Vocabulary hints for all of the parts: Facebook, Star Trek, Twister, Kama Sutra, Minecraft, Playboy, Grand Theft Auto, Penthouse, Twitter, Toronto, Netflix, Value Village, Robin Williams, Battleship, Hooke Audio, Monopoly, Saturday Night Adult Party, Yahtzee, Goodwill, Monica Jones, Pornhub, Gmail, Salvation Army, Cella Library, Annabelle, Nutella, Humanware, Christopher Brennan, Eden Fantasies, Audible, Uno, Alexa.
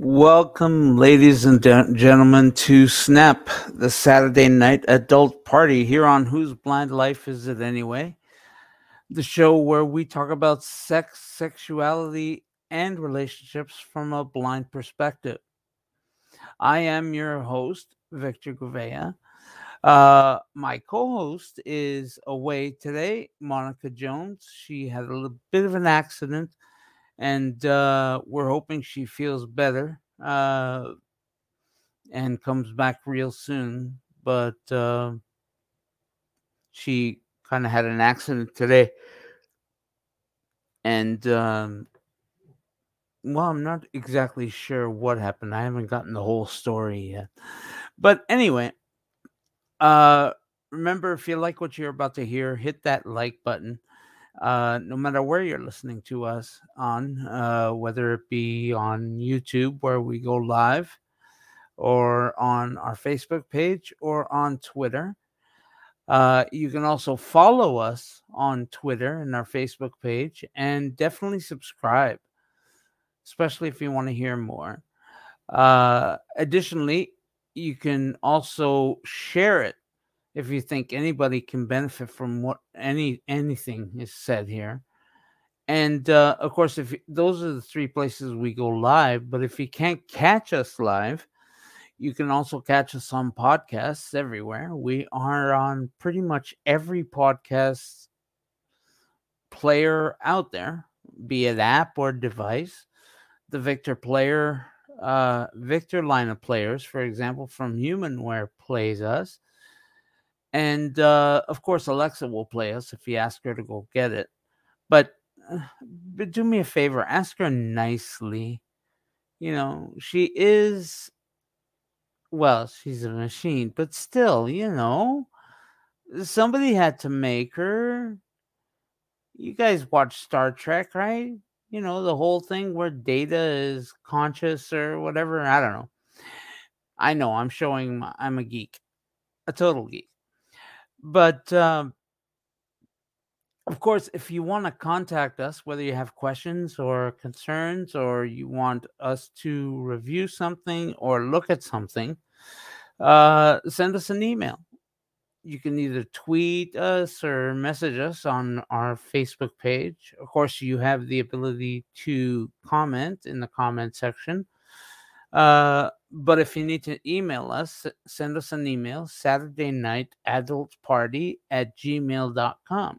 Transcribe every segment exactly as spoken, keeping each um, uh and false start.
Welcome, ladies and gentlemen, to SNAP, the Saturday Night Adult Party, here on Whose Blind Life Is It Anyway? The show where we talk about sex, sexuality, and relationships from a blind perspective. I am your host, Victor Gouveia. Uh, my co-host is away today, Monica Jones. She had a little bit of an accident, and uh, we're hoping she feels better uh, and comes back real soon. But uh, she kind of had an accident today. And, um, well, I'm not exactly sure what happened. I haven't gotten the whole story yet. But anyway, uh, remember, if you like what you're about to hear, hit that like button. Uh, no matter where you're listening to us on, uh, whether it be on YouTube where we go live, or on our Facebook page, or on Twitter. Uh, you can also follow us on Twitter and our Facebook page, and definitely subscribe, especially if you want to hear more. Uh, additionally, you can also share it if you think anybody can benefit from what any anything is said here. And uh, of course, if those are the three places we go live. But if you can't catch us live, you can also catch us on podcasts everywhere. We are on pretty much every podcast player out there, be it app or device. The Victor player, uh, Victor line of players, for example, from Humanware plays us. And, uh, of course, Alexa will play us if you ask her to go get it. But, but do me a favor. Ask her nicely. You know, she is, well, she's a machine. But still, you know, somebody had to make her. You guys watch Star Trek, right? You know, the whole thing where Data is conscious or whatever. I don't know. I know. I'm showing my, I'm a geek. A total geek. But, um, of course, if you want to contact us, whether you have questions or concerns, or you want us to review something or look at something, uh, send us an email. You can either tweet us or message us on our Facebook page. Of course, you have the ability to comment in the comment section. Uh, but if you need to email us, send us an email, Saturday Night Adult Party at gmail dot com.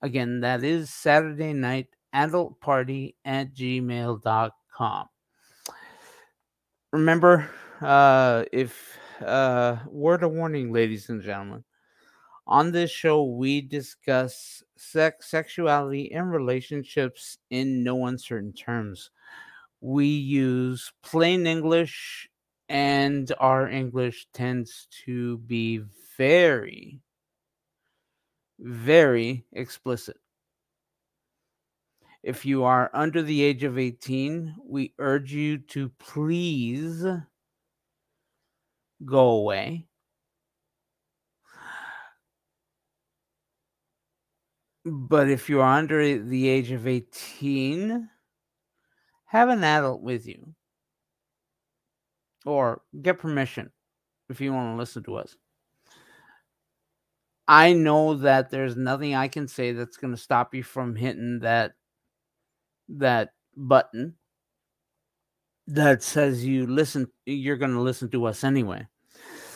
Again, that is Saturday Night Adult Party at gmail dot com. Remember, uh, if uh, word of warning, ladies and gentlemen, on this show we discuss sex, sexuality, and relationships in no uncertain terms. We use plain English, and our English tends to be very, very explicit. If you are under the age of eighteen, we urge you to please go away. But if you are under the age of eighteen, have an adult with you, or get permission if you want to listen to us. I know that there's nothing I can say that's going to stop you from hitting that, that button that says you listen, you're going to listen to us anyway.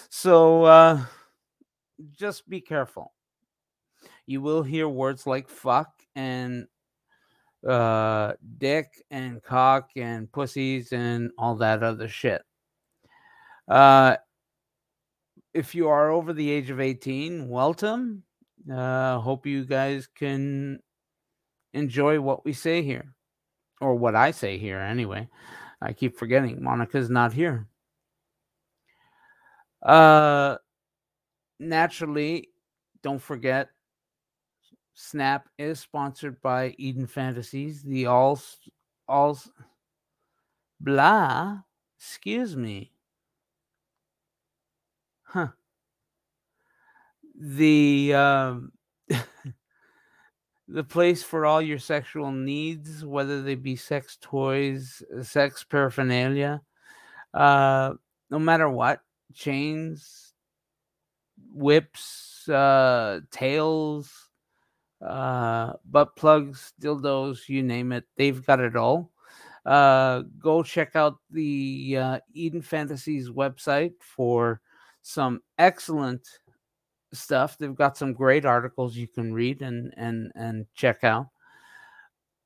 So uh, just be careful. You will hear words like fuck and Uh, dick and cock and pussies and all that other shit. Uh, if you are over the age of eighteen, welcome. Uh, hope you guys can enjoy what we say here, or what I say here anyway. I keep forgetting Monica's not here. Uh, naturally, don't forget, Snap is sponsored by Eden Fantasies, the all, all, blah, excuse me, huh, the, um, the place for all your sexual needs, whether they be sex toys, sex paraphernalia, uh, no matter what, chains, whips, uh, tails, uh, butt plugs, dildos, you name it. They've got it all. Uh, go check out the uh, Eden Fantasies website for some excellent stuff. They've got some great articles you can read and and and check out.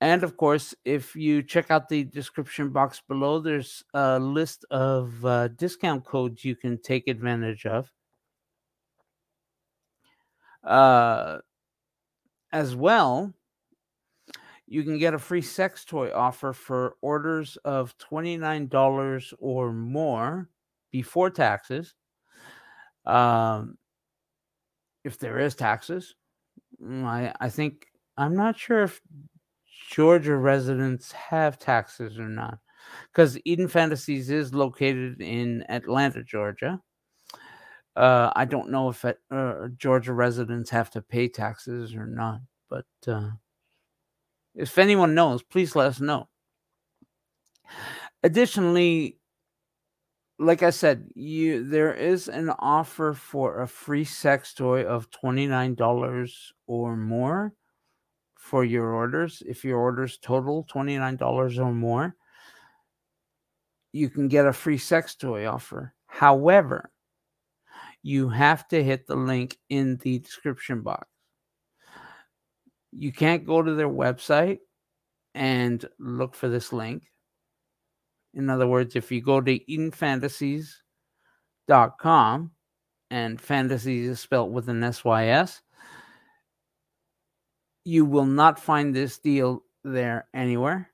And of course, if you check out the description box below, there's a list of uh, discount codes you can take advantage of. Uh, as well, you can get a free sex toy offer for orders of twenty-nine dollars or more before taxes. Um, if there is taxes, I, I think, I'm not sure if Georgia residents have taxes or not, because Eden Fantasies is located in Atlanta, Georgia. Uh, I don't know if it, uh, Georgia residents have to pay taxes or not, but uh, if anyone knows, please let us know. Additionally, like I said, you there is an offer for a free sex toy of twenty-nine dollars or more for your orders. If your orders total twenty-nine dollars or more, you can get a free sex toy offer. However, you have to hit the link in the description box. You can't go to their website and look for this link. In other words, if you go to eden fantasies dot com, and fantasies is spelled with an S Y S, you will not find this deal there anywhere.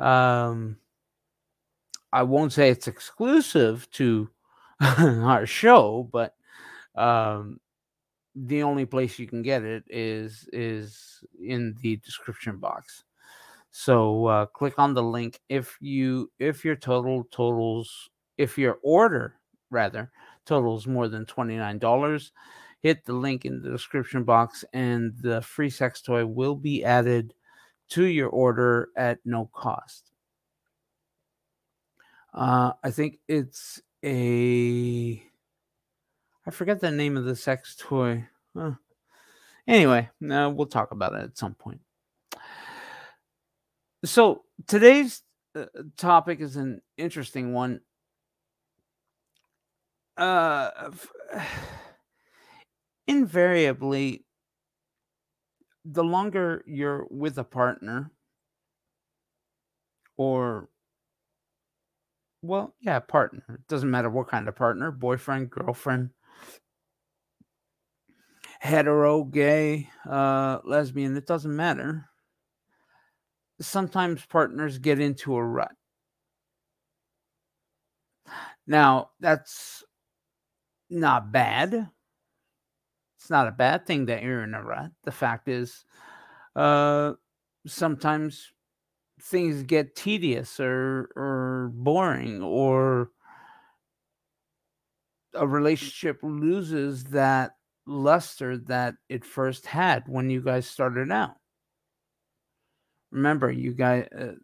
Um, I won't say it's exclusive to our show, but um, the only place you can get it is is in the description box. So uh, click on the link if you if your total totals if your order rather totals more than twenty-nine dollars. Hit the link in the description box, and the free sex toy will be added to your order at no cost. Uh, I think it's a I forget the name of the sex toy. Huh. Anyway, no, we'll talk about it at some point. So today's uh, topic is an interesting one. Uh, f- invariably, the longer you're with a partner, or, well, yeah, partner. It doesn't matter what kind of partner, boyfriend, girlfriend, hetero, gay, uh, lesbian, it doesn't matter. Sometimes partners get into a rut. Now, that's not bad. It's not a bad thing that you're in a rut. The fact is, uh, sometimes things get tedious or, or boring, or a relationship loses that luster that it first had when you guys started out. Remember, you guys, uh,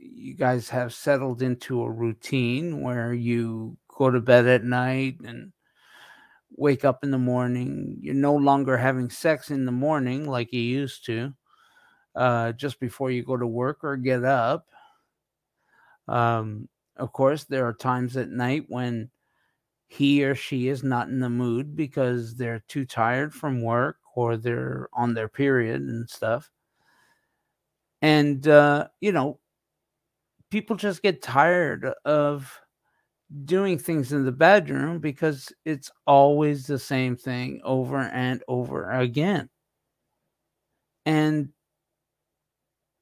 you guys have settled into a routine where you go to bed at night and wake up in the morning. You're no longer having sex in the morning like you used to, uh, just before you go to work or get up. Um, of course, there are times at night when he or she is not in the mood because they're too tired from work or they're on their period and stuff. And, uh, you know, people just get tired of doing things in the bedroom because it's always the same thing over and over again. And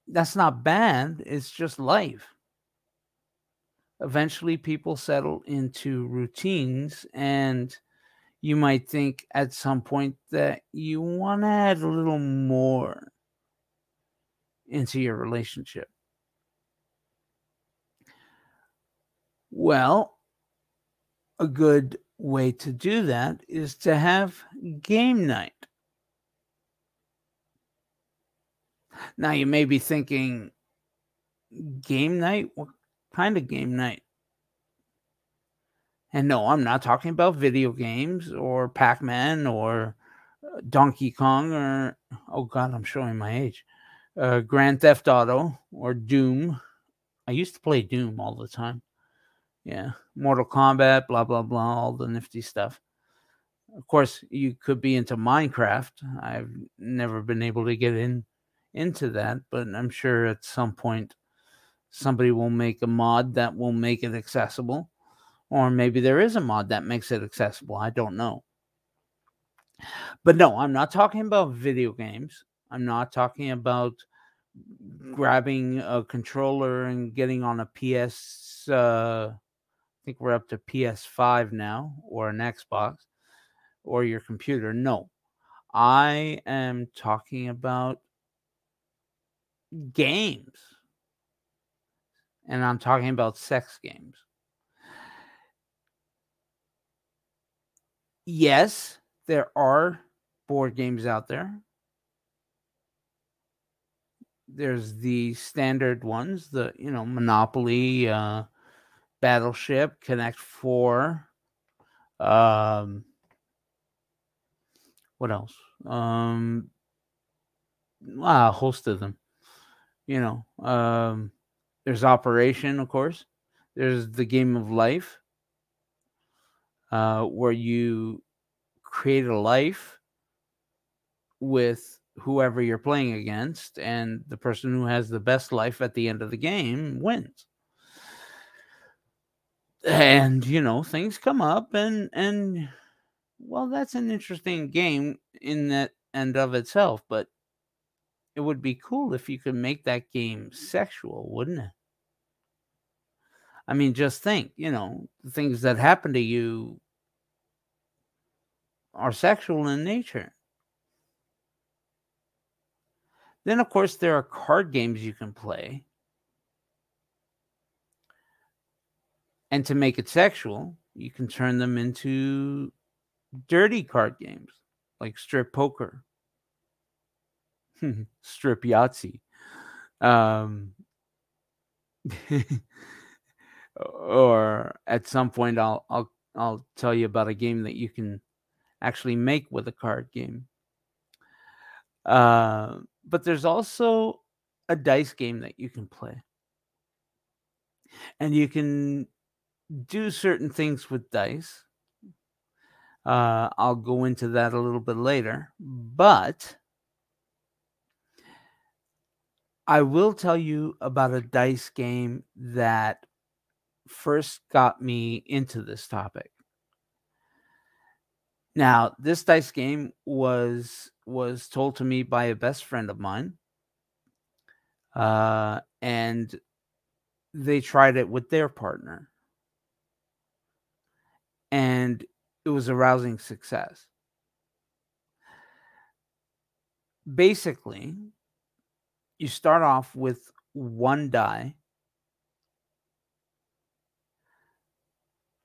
that's not bad. It's just life. Eventually, people settle into routines, and you might think at some point that you want to add a little more into your relationship. Well, a good way to do that is to have game night. Now you may be thinking, game night? What kind of game night? And no, I'm not talking about video games or Pac-Man or Donkey Kong or, oh God, I'm showing my age, uh, Grand Theft Auto or Doom. I used to play Doom all the time. Yeah, Mortal Kombat, blah, blah, blah, all the nifty stuff. Of course, you could be into Minecraft. I've never been able to get in into that, but I'm sure at some point somebody will make a mod that will make it accessible. Or maybe there is a mod that makes it accessible. I don't know. But no, I'm not talking about video games. I'm not talking about grabbing a controller and getting on a P S... Uh, I think we're up to P S five now, or an Xbox, or your computer. No. I am talking about games. And I'm talking about sex games. Yes, there are board games out there. There's the standard ones, the, you know, Monopoly, uh, Battleship, Connect Four. Um, what else? Um, a host of them. You know, um, there's Operation, of course. There's the Game of Life. Uh, where you create a life with whoever you're playing against, and the person who has the best life at the end of the game wins. And, you know, things come up, and, and well, that's an interesting game in that and of itself, but it would be cool if you could make that game sexual, wouldn't it? I mean, just think, you know, the things that happen to you are sexual in nature. Then, of course, there are card games you can play. And to make it sexual, you can turn them into dirty card games, like strip poker, strip Yahtzee. Um... Or at some point, I'll I'll I'll tell you about a game that you can actually make with a card game. Uh, but there's also a dice game that you can play, and you can do certain things with dice. Uh, I'll go into that a little bit later, but I will tell you about a dice game that first got me into this topic. Now, this dice game was was told to me by a best friend of mine, uh, and they tried it with their partner, and it was a rousing success. Basically, you start off with one die,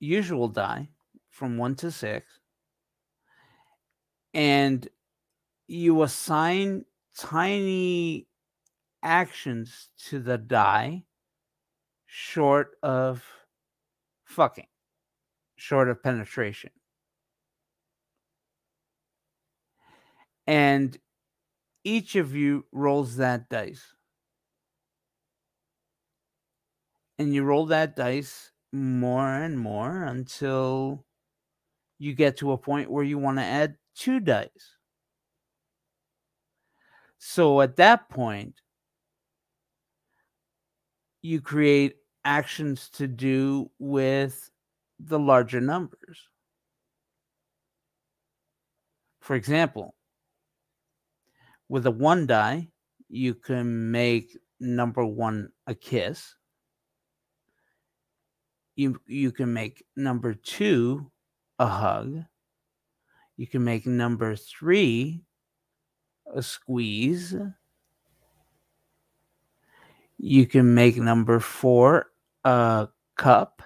usual die from one to six, and you assign tiny actions to the die short of fucking, short of penetration. And each of you rolls that dice. And you roll that dice more and more until you get to a point where you want to add two dice. So at that point, you create actions to do with the larger numbers. For example, with a one die, you can make number one a kiss. You you can make number two a hug. You can make number three a squeeze. You can make number four a cup.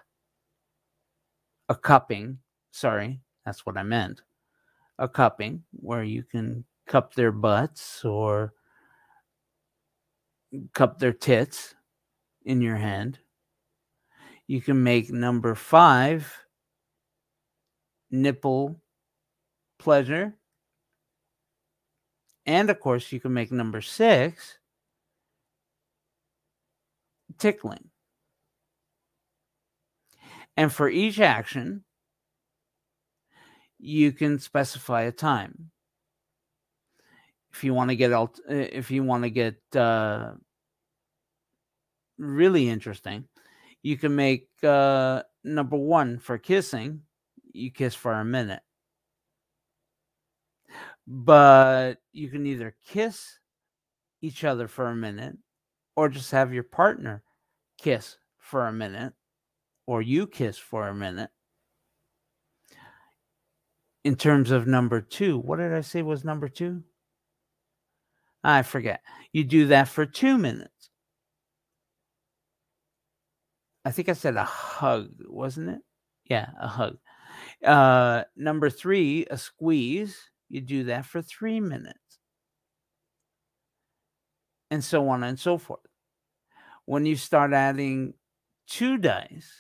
A cupping. Sorry, that's what I meant. A cupping, where you can cup their butts or cup their tits in your hand. You can make number five nipple pleasure. And, of course, you can make number six tickling. And for each action, you can specify a time. If you want to get alt- if you want to get uh, really interesting, you can make uh, number one for kissing. You kiss for a minute. But you can either kiss each other for a minute or just have your partner kiss for a minute or you kiss for a minute. In terms of number two, what did I say was number two? I forget. You do that for two minutes. I think I said a hug, wasn't it? Yeah, a hug. Uh, number three, a squeeze. You do that for three minutes. And so on and so forth. When you start adding two dice,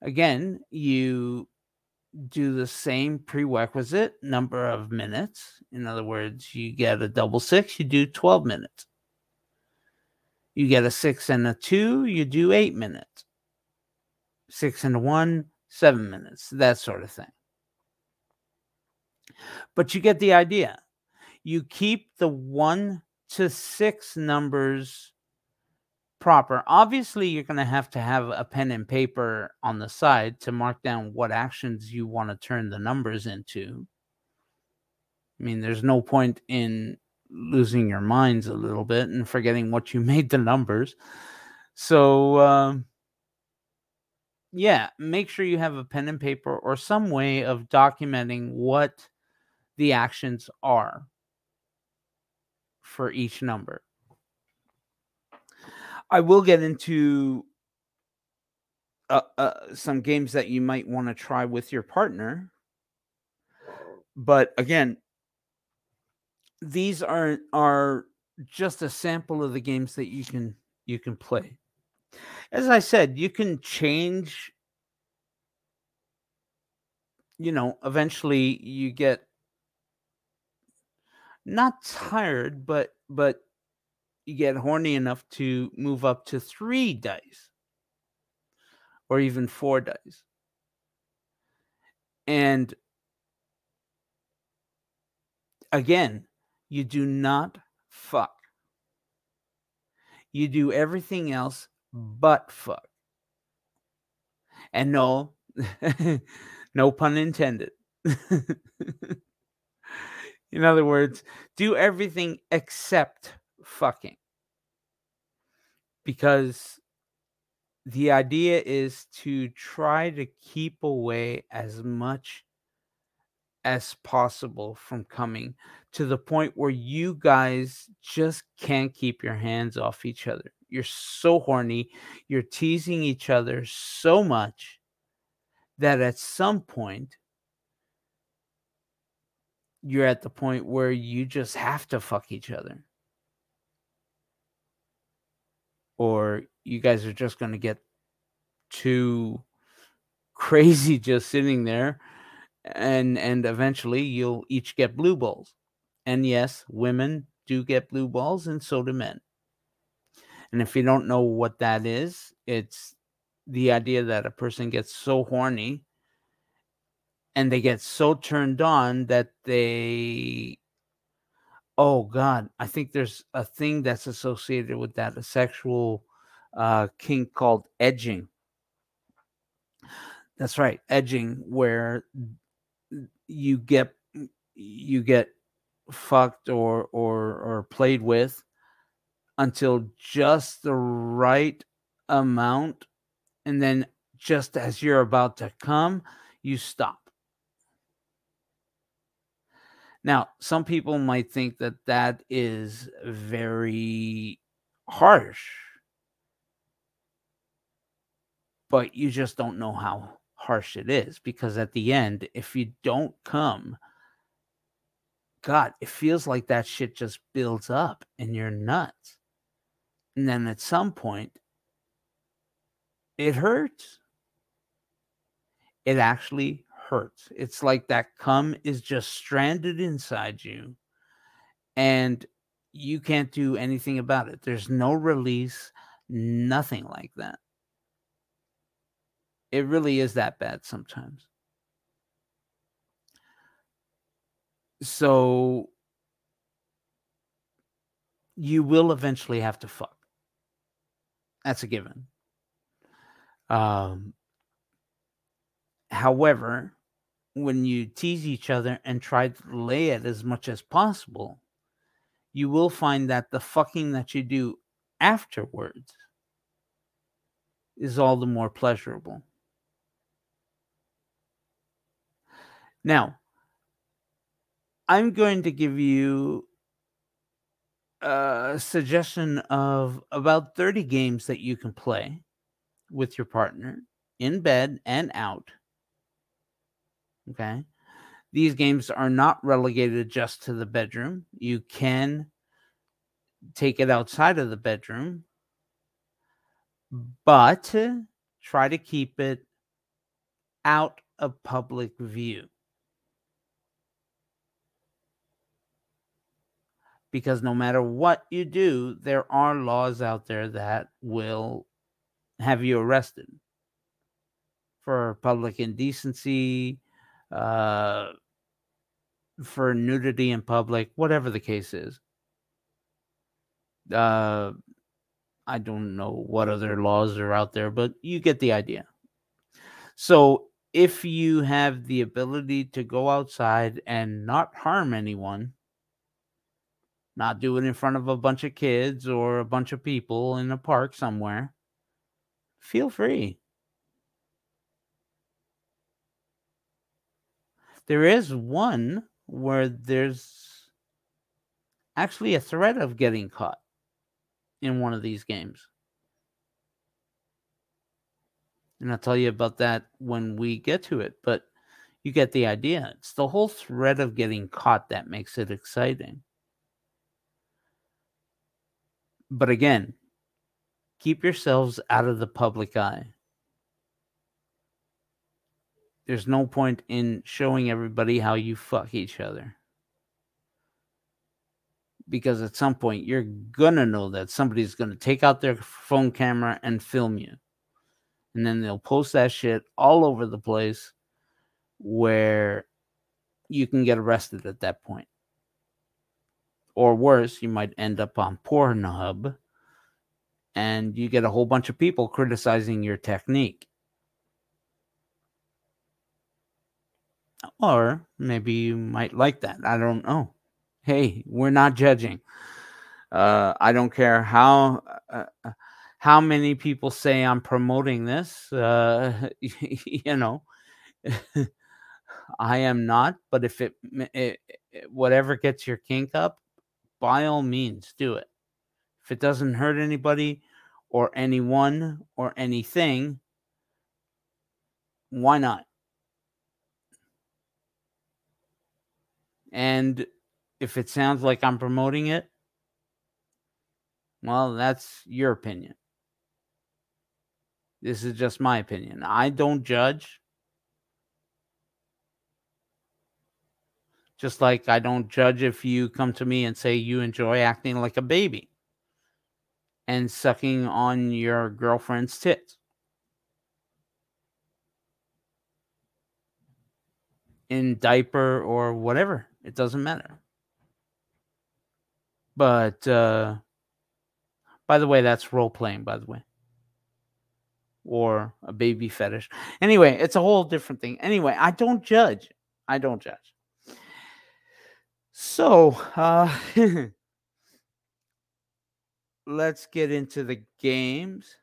again, you do the same prerequisite number of minutes. In other words, you get a double six, you do twelve minutes. You get a six and a two, you do eight minutes. Six and a one, seven minutes, that sort of thing. But you get the idea. You keep the one to six numbers proper. Obviously, you're going to have to have a pen and paper on the side to mark down what actions you want to turn the numbers into. I mean, there's no point in losing your minds a little bit and forgetting what you made the numbers. So, uh, yeah, make sure you have a pen and paper or some way of documenting what the actions are for each number. I will get into uh, uh, some games that you might want to try with your partner. But again, these are are just a sample of the games that you can you can play. As I said, you can change, you know, eventually you get not tired, but but you get horny enough to move up to three dice or even four dice. And again, you do not fuck. You do everything else but fuck. And no, no pun intended. In other words, do everything except fucking. Because the idea is to try to keep away as much as possible from coming to the point where you guys just can't keep your hands off each other. You're so horny, you're teasing each other so much that at some point you're at the point where you just have to fuck each other. Or you guys are just going to get too crazy just sitting there. And and eventually you'll each get blue balls. And yes, women do get blue balls and so do men. And if you don't know what that is, it's the idea that a person gets so horny and they get so turned on that they... Oh, God, I think there's a thing that's associated with that, a sexual uh, kink called edging. That's right, edging, where you get you get fucked or or, or played with until just the right amount, and then just as you're about to come, you stop. Now, some people might think that that is very harsh, but you just don't know how harsh it is, because at the end, if you don't come God, it feels like that shit just builds up and you're nuts. And then at some point, it hurts. It actually hurts. It's like that cum is just stranded inside you and you can't do anything about it. There's no release, nothing like that. It really is that bad sometimes. So you will eventually have to fuck. That's a given. Um, however, when you tease each other and try to delay it as much as possible, you will find that the fucking that you do afterwards is all the more pleasurable. Now, I'm going to give you a suggestion of about thirty games that you can play with your partner in bed and out. Okay. These games are not relegated just to the bedroom. You can take it outside of the bedroom, but try to keep it out of public view. Because no matter what you do, there are laws out there that will have you arrested for public indecency, uh, for nudity in public, whatever the case is. Uh, I don't know what other laws are out there, but you get the idea. So if you have the ability to go outside and not harm anyone, not do it in front of a bunch of kids or a bunch of people in a park somewhere, feel free. There is one where there's actually a threat of getting caught in one of these games. And I'll tell you about that when we get to it, but you get the idea. It's the whole threat of getting caught that makes it exciting. But again, keep yourselves out of the public eye. There's no point in showing everybody how you fuck each other. Because at some point, you're going to know that somebody's going to take out their phone camera and film you. And then they'll post that shit all over the place where you can get arrested at that point. Or worse, you might end up on Pornhub and you get a whole bunch of people criticizing your technique. Or maybe you might like that. I don't know. Hey, we're not judging. Uh, I don't care how uh, how many people say I'm promoting this. Uh, you know, I am not. But if it, it, it whatever gets your kink up, by all means, do it. If it doesn't hurt anybody or anyone or anything, why not? And if it sounds like I'm promoting it, well, that's your opinion. This is just my opinion. I don't judge. Just like I don't judge if you come to me and say you enjoy acting like a baby and sucking on your girlfriend's tits. In diaper or whatever. It doesn't matter. But, uh, by the way, that's role-playing, by the way. Or a baby fetish. Anyway, it's a whole different thing. Anyway, I don't judge. I don't judge. So, uh, let's get into the games.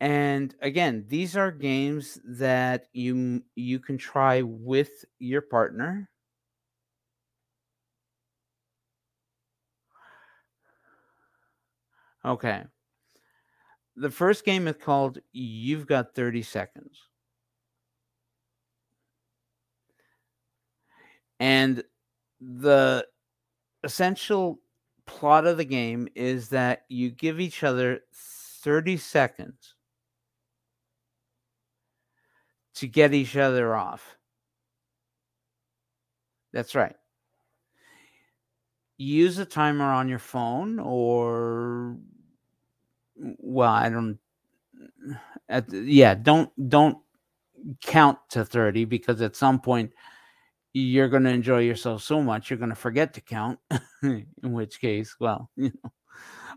And again, these are games that you you can try with your partner. Okay. The first game is called You've Got thirty Seconds. And the essential plot of the game is that you give each other thirty seconds to get each other off. That's right. Use a timer on your phone or, well, I don't, at, yeah, don't, don't count to thirty, because at some point you're going to enjoy yourself so much, you're going to forget to count, in which case, well, you know,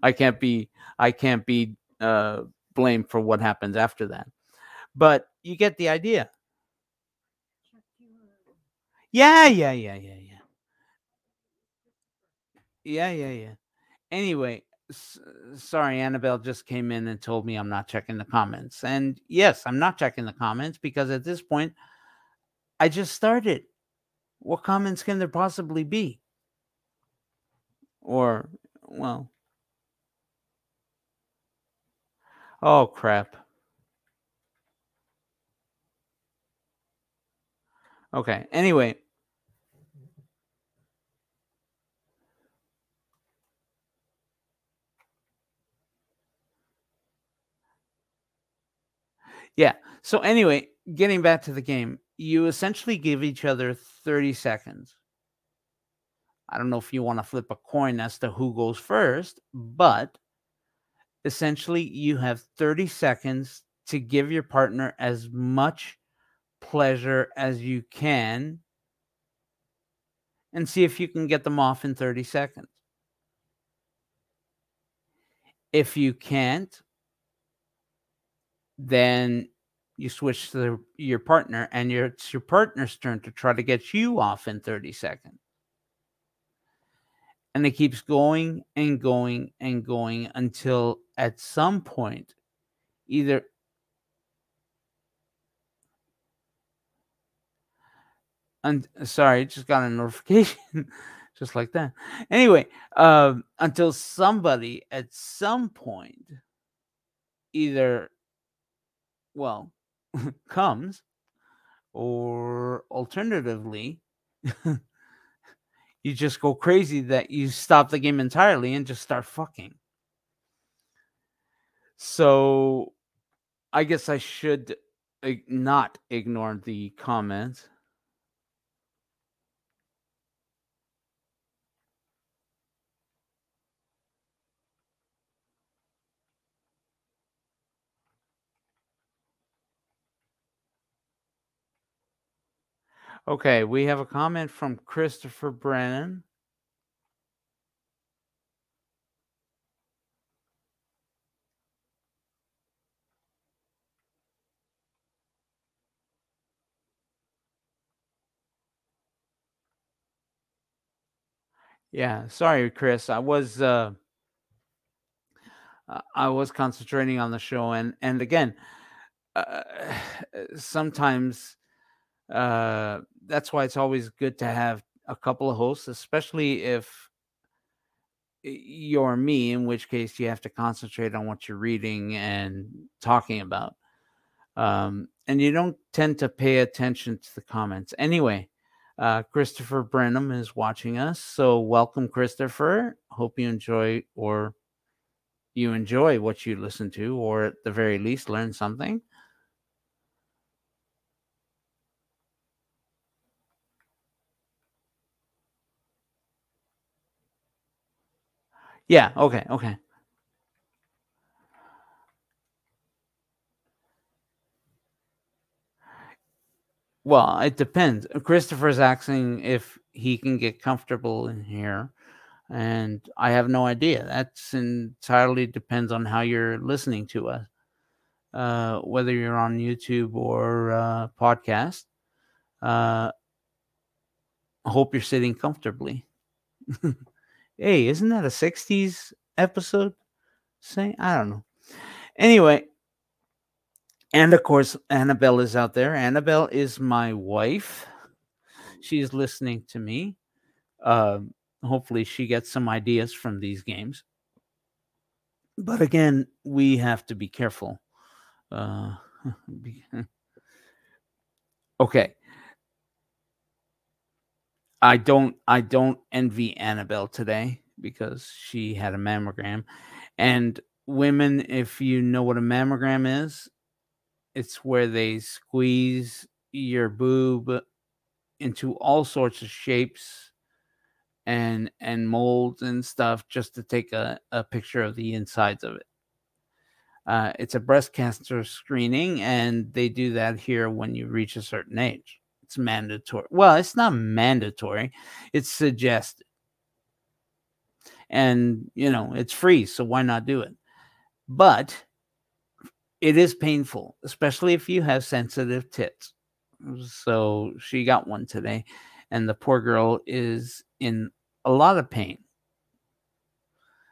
I can't be, I can't be uh, blamed for what happens after that, but you get the idea. Yeah, yeah, yeah, yeah, yeah. Yeah, yeah, yeah. Anyway, s- sorry, Annabelle just came in and told me I'm not checking the comments. And yes, I'm not checking the comments because at this point, I just started. What comments can there possibly be? Or, well. Oh, crap. Okay, anyway. Yeah, so anyway, getting back to the game, you essentially give each other thirty seconds. I don't know if you want to flip a coin as to who goes first, but essentially you have thirty seconds to give your partner as much pleasure as you can and see if you can get them off in thirty seconds. If you can't, then you switch to the, your partner, and your, it's your partner's turn to try to get you off in thirty seconds. And it keeps going and going and going until at some point, either And sorry, just got a notification just like that. Anyway, uh, until somebody at some point either, well, comes, or alternatively, you just go crazy that you stop the game entirely and just start fucking. So I guess I should not ignore the comments. Okay, we have a comment from Christopher Brennan. Yeah, sorry, Chris. I was uh, I was concentrating on the show, and and again, uh, sometimes. Uh, that's why it's always good to have a couple of hosts, especially if you're me, in which case you have to concentrate on what you're reading and talking about. Um, and you don't tend to pay attention to the comments. Anyway, uh, Christopher Brennan is watching us. So welcome, Christopher. Hope you enjoy, or you enjoy what you listen to, or at the very least learn something. Yeah, okay, okay. Well, it depends. Christopher's asking if he can get comfortable in here, and I have no idea. That's entirely depends on how you're listening to us, uh, whether you're on YouTube or uh, podcast. Uh, I hope you're sitting comfortably. Hey, isn't that a sixties episode? Say, I don't know. Anyway, and of course, Annabelle is out there. Annabelle is my wife. She's listening to me. Uh, hopefully, she gets some ideas from these games. But again, we have to be careful. Uh, okay. I don't I don't envy Annabelle today because she had a mammogram. And women, if you know what a mammogram is, it's where they squeeze your boob into all sorts of shapes and and molds and stuff just to take a, a picture of the insides of it. Uh, it's a breast cancer screening, and they do that here when you reach a certain age. It's mandatory. Well, it's not mandatory. It's suggested. And, you know, it's free, so why not do it? But it is painful, especially if you have sensitive tits. So she got one today, and the poor girl is in a lot of pain.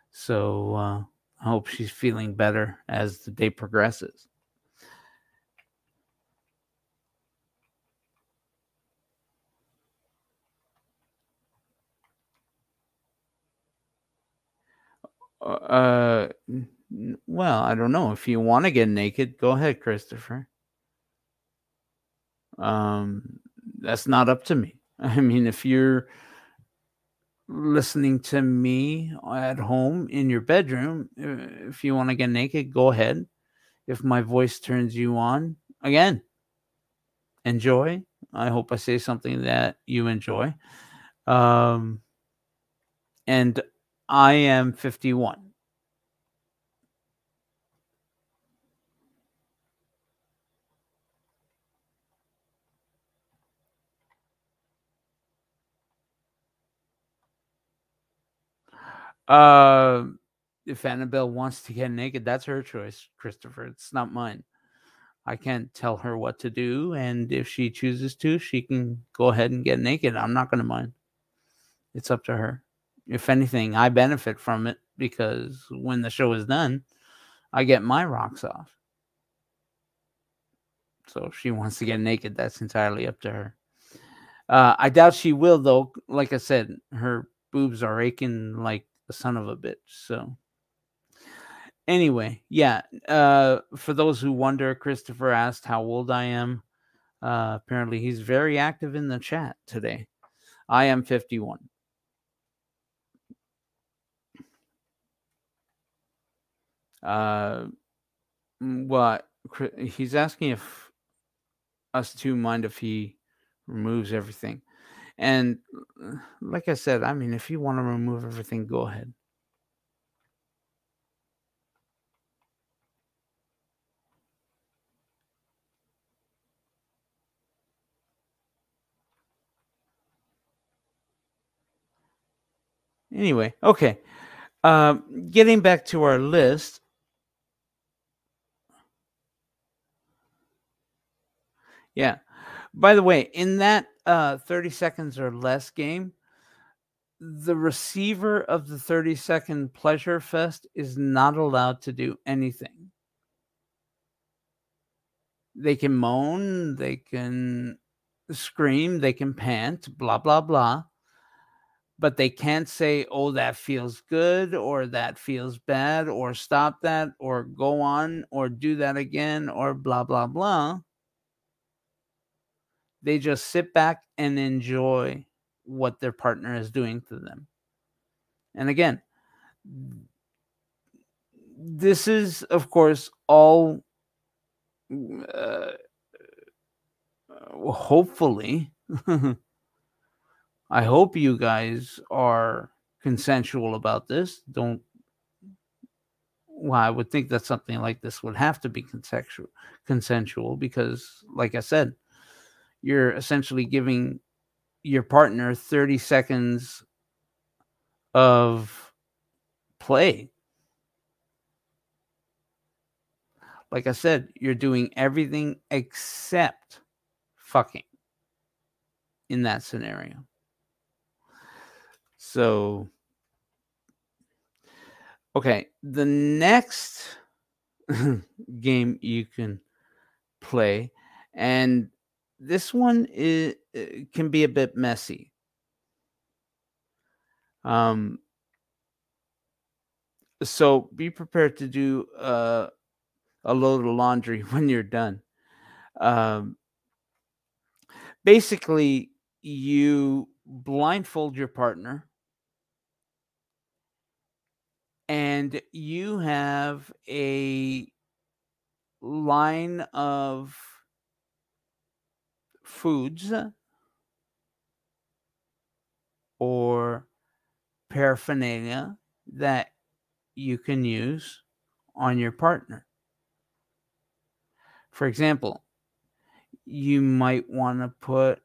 So uh, I hope she's feeling better as the day progresses. Uh, well, I don't know. If you want to get naked, go ahead, Christopher. Um, that's not up to me. I mean, if you're listening to me at home in your bedroom, if you want to get naked, go ahead. If my voice turns you on, again, enjoy. I hope I say something that you enjoy. Um, and I am fifty-one. Uh, if Annabelle wants to get naked, that's her choice, Christopher. It's not mine. I can't tell her what to do, and if she chooses to, she can go ahead and get naked. I'm not going to mind. It's up to her. If anything, I benefit from it because when the show is done, I get my rocks off. So if she wants to get naked, that's entirely up to her. Uh, I doubt she will, though. Like I said, her boobs are aching like a son of a bitch. So anyway, yeah. Uh, for those who wonder, Christopher asked how old I am. Uh, apparently, he's very active in the chat today. I am fifty-one. Uh, well, he's asking if us two mind if he removes everything. And like I said, I mean, if you want to remove everything, go ahead. Anyway, okay. Um, getting back to our list. Yeah. By the way, in that uh, thirty seconds or less game, the receiver of the thirty second pleasure fest is not allowed to do anything. They can moan, they can scream, they can pant, blah, blah, blah. But they can't say, oh, that feels good, or that feels bad, or stop that, or go on, or do that again, or blah, blah, blah. They just sit back and enjoy what their partner is doing to them. And again, this is, of course, all uh, hopefully, I hope you guys are consensual about this. Don't, well, I would think that something like this would have to be consensual, consensual because, like I said, you're essentially giving your partner thirty seconds of play. Like I said, you're doing everything except fucking in that scenario. So, okay, the next game you can play, and this one is, can be a bit messy. Um, so be prepared to do uh, a load of laundry when you're done. Um, basically, you blindfold your partner, and you have a line of foods or paraphernalia that you can use on your partner. For example, you might want to put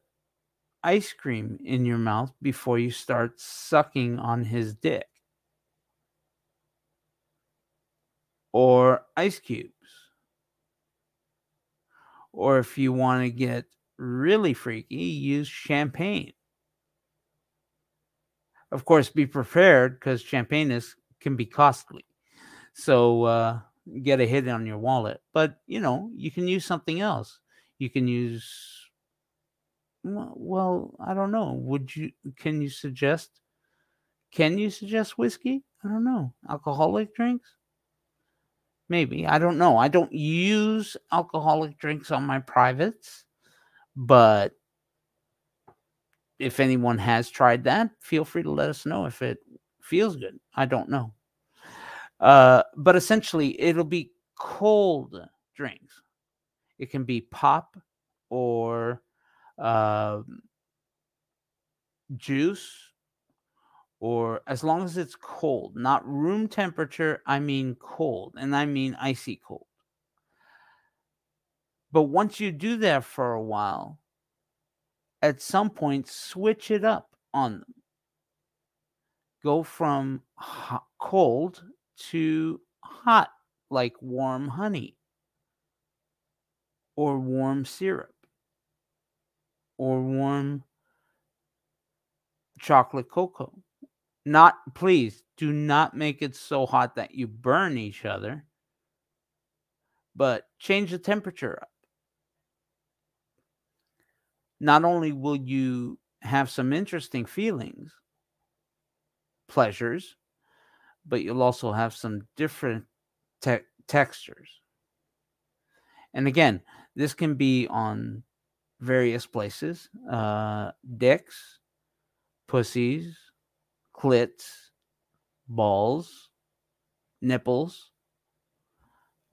ice cream in your mouth before you start sucking on his dick. Or ice cubes. Or if you want to get really freaky, use champagne. Of course, be prepared because champagne is can be costly. So uh, get a hit on your wallet. But, you know, you can use something else. You can use, well, I don't know. Would you, can you suggest, can you suggest whiskey? I don't know. Alcoholic drinks? Maybe. I don't know. I don't use alcoholic drinks on my privates, but if anyone has tried that, feel free to let us know if it feels good. I don't know. Uh, but essentially, it'll be cold drinks. It can be pop or uh, juice, or as long as it's cold, not room temperature, I mean cold, and I mean icy cold. But once you do that for a while, at some point, switch it up on them. Go from hot, cold to hot, like warm honey, or warm syrup, or warm chocolate cocoa. Not, please, do not make it so hot that you burn each other, but change the temperature up. Not only will you have some interesting feelings, pleasures, but you'll also have some different te- textures. And again, this can be on various places, uh, dicks, pussies, clits, balls, nipples,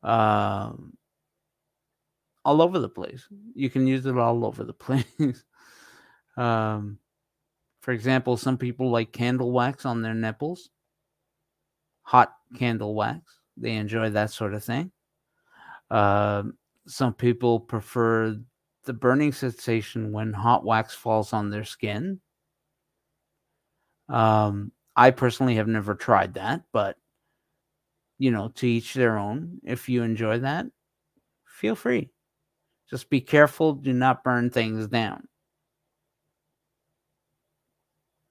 uh, all over the place. You can use it all over the place. um, for example, some people like candle wax on their nipples, hot candle wax. They enjoy that sort of thing. Uh, some people prefer the burning sensation when hot wax falls on their skin. Um, I personally have never tried that, but, you know, to each their own. If you enjoy that, feel free. Just be careful. Do not burn things down.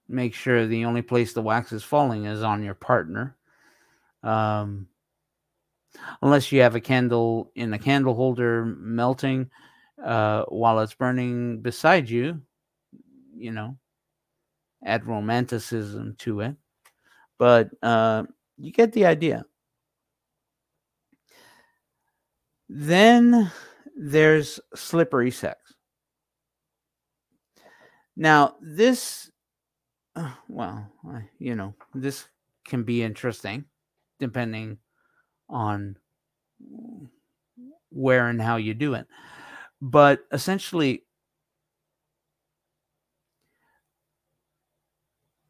Make sure the only place the wax is falling is on your partner. Um, unless you have a candle in a candle holder melting uh, while it's burning beside you, you know, add romanticism to it. But uh, you get the idea. Then there's slippery sex. Now, this, uh, well, I, you know, this can be interesting depending on where and how you do it. But essentially,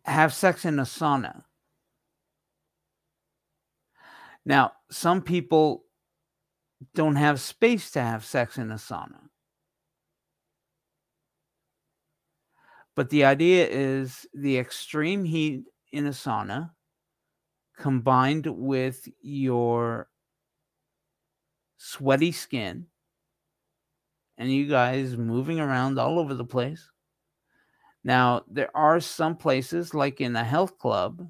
have sex in a sauna. Now, some people don't have space to have sex in a sauna. But the idea is the extreme heat in a sauna combined with your sweaty skin and you guys moving around all over the place. Now, there are some places, like in a health club,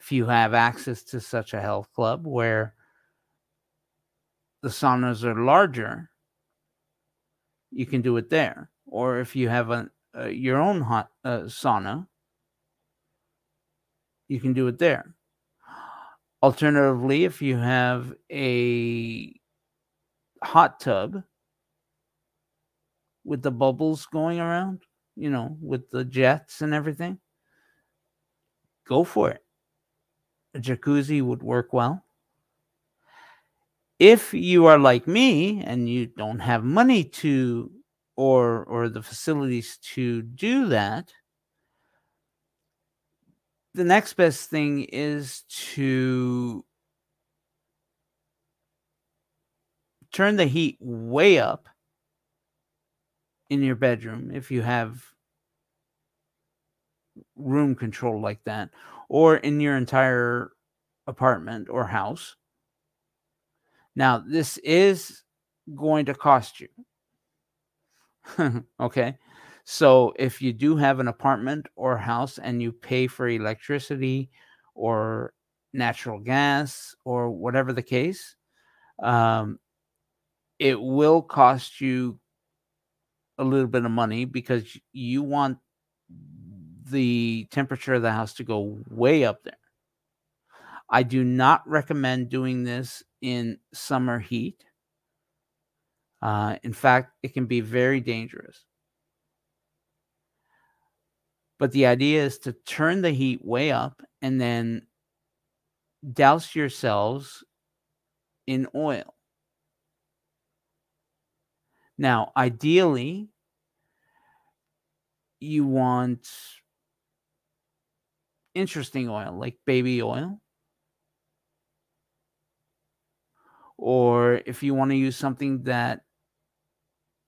if you have access to such a health club, where the saunas are larger, you can do it there. Or if you have a, uh, your own hot uh, sauna, you can do it there. Alternatively, if you have a hot tub with the bubbles going around, you know, with the jets and everything, go for it. A jacuzzi would work well. If you are like me and you don't have money to or or the facilities to do that, the next best thing is to turn the heat way up in your bedroom if you have room control like that, or in your entire apartment or house. Now, this is going to cost you. Okay. So if you do have an apartment or house and you pay for electricity or natural gas or whatever the case, um, it will cost you a little bit of money because you want the temperature of the house to go way up there. I do not recommend doing this in summer heat. Uh, in fact, it can be very dangerous. But the idea is to turn the heat way up and then douse yourselves in oil. Now, ideally, you want interesting oil, like baby oil. Or if you want to use something that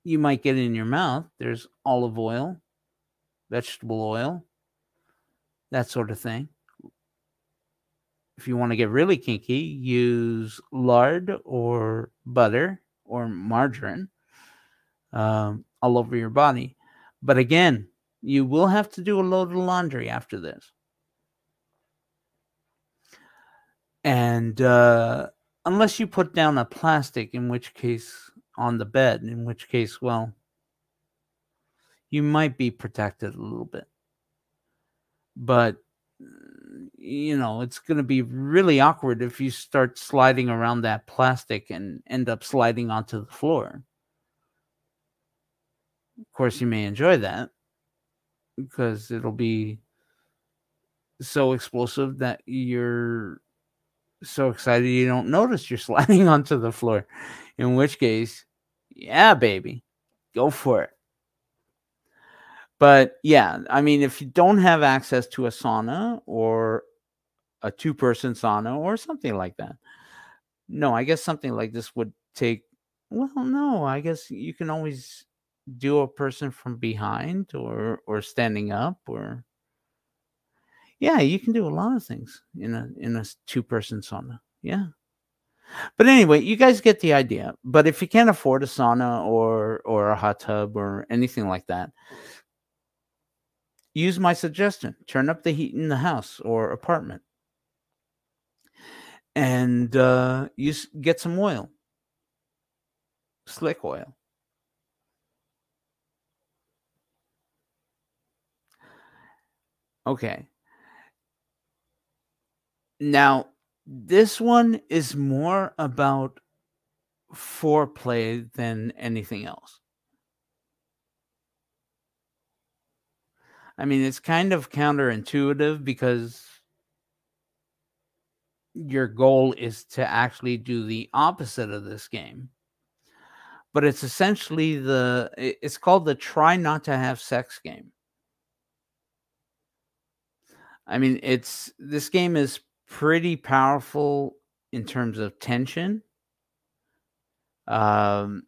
you might get in your mouth, there's olive oil, vegetable oil, that sort of thing. If you want to get really kinky, use lard or butter or margarine um, all over your body. But again, you will have to do a load of laundry after this. And uh, unless you put down a plastic, in which case, on the bed, in which case, well, you might be protected a little bit. But, you know, it's going to be really awkward if you start sliding around that plastic and end up sliding onto the floor. Of course, you may enjoy that because it'll be so explosive that you're so excited you don't notice you're sliding onto the floor. In which case, yeah, baby, go for it. But yeah, I mean, if you don't have access to a sauna or a two-person sauna or something like that, no, I guess something like this would take, well, no, I guess you can always do a person from behind or or standing up, or yeah, you can do a lot of things in a in a two-person sauna. Yeah. But anyway, you guys get the idea. But if you can't afford a sauna or or a hot tub or anything like that, use my suggestion. Turn up the heat in the house or apartment. And uh, use, get some oil. Slick oil. Okay. Now, this one is more about foreplay than anything else. I mean, it's kind of counterintuitive because your goal is to actually do the opposite of this game. But it's essentially the, it's called the try not to have sex game. I mean, it's, this game is pretty powerful in terms of tension. Um,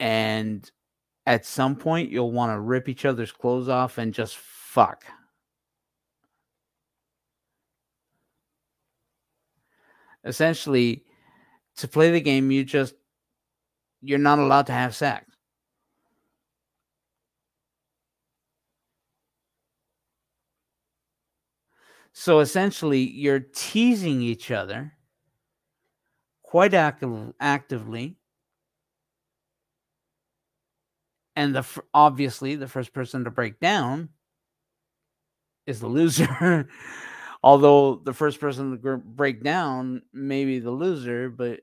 and at some point, you'll want to rip each other's clothes off and just fuck. Essentially, to play the game, you just, you're not allowed to have sex. So essentially, you're teasing each other quite active, actively. And the obviously, the first person to break down is the loser. Although the first person to break down may be the loser, but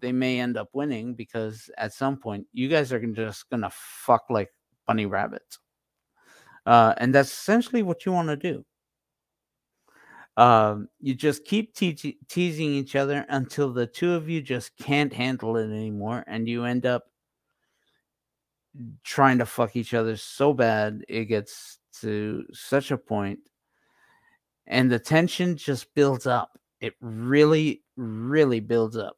they may end up winning because at some point, you guys are just going to fuck like bunny rabbits. Uh, and that's essentially what you want to do. Um, you just keep te- teasing each other until the two of you just can't handle it anymore. And you end up trying to fuck each other so bad. It gets to such a point. And the tension just builds up. It really, really builds up.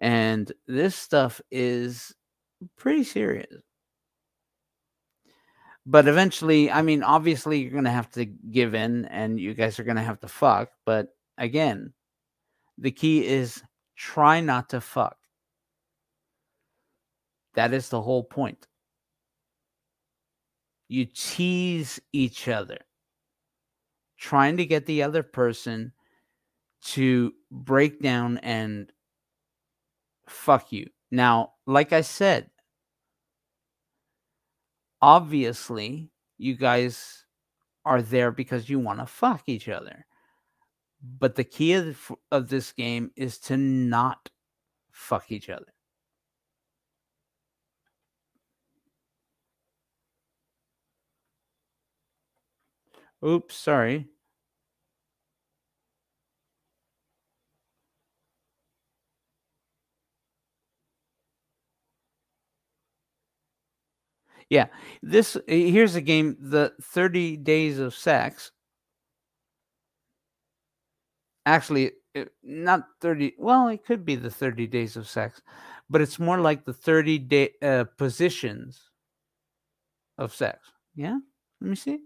And this stuff is pretty serious. But eventually, I mean, obviously, you're going to have to give in and you guys are going to have to fuck. But again, the key is try not to fuck. That is the whole point. You tease each other, trying to get the other person to break down and fuck you. Now, like I said, obviously, you guys are there because you want to fuck each other. But the key of, the, of this game is to not fuck each other. Oops, sorry. Yeah, this here's a game, the thirty Days of Sex. Actually, not thirty. Well, it could be the thirty Days of Sex, but it's more like the thirty day uh, positions of sex. Yeah, let me see.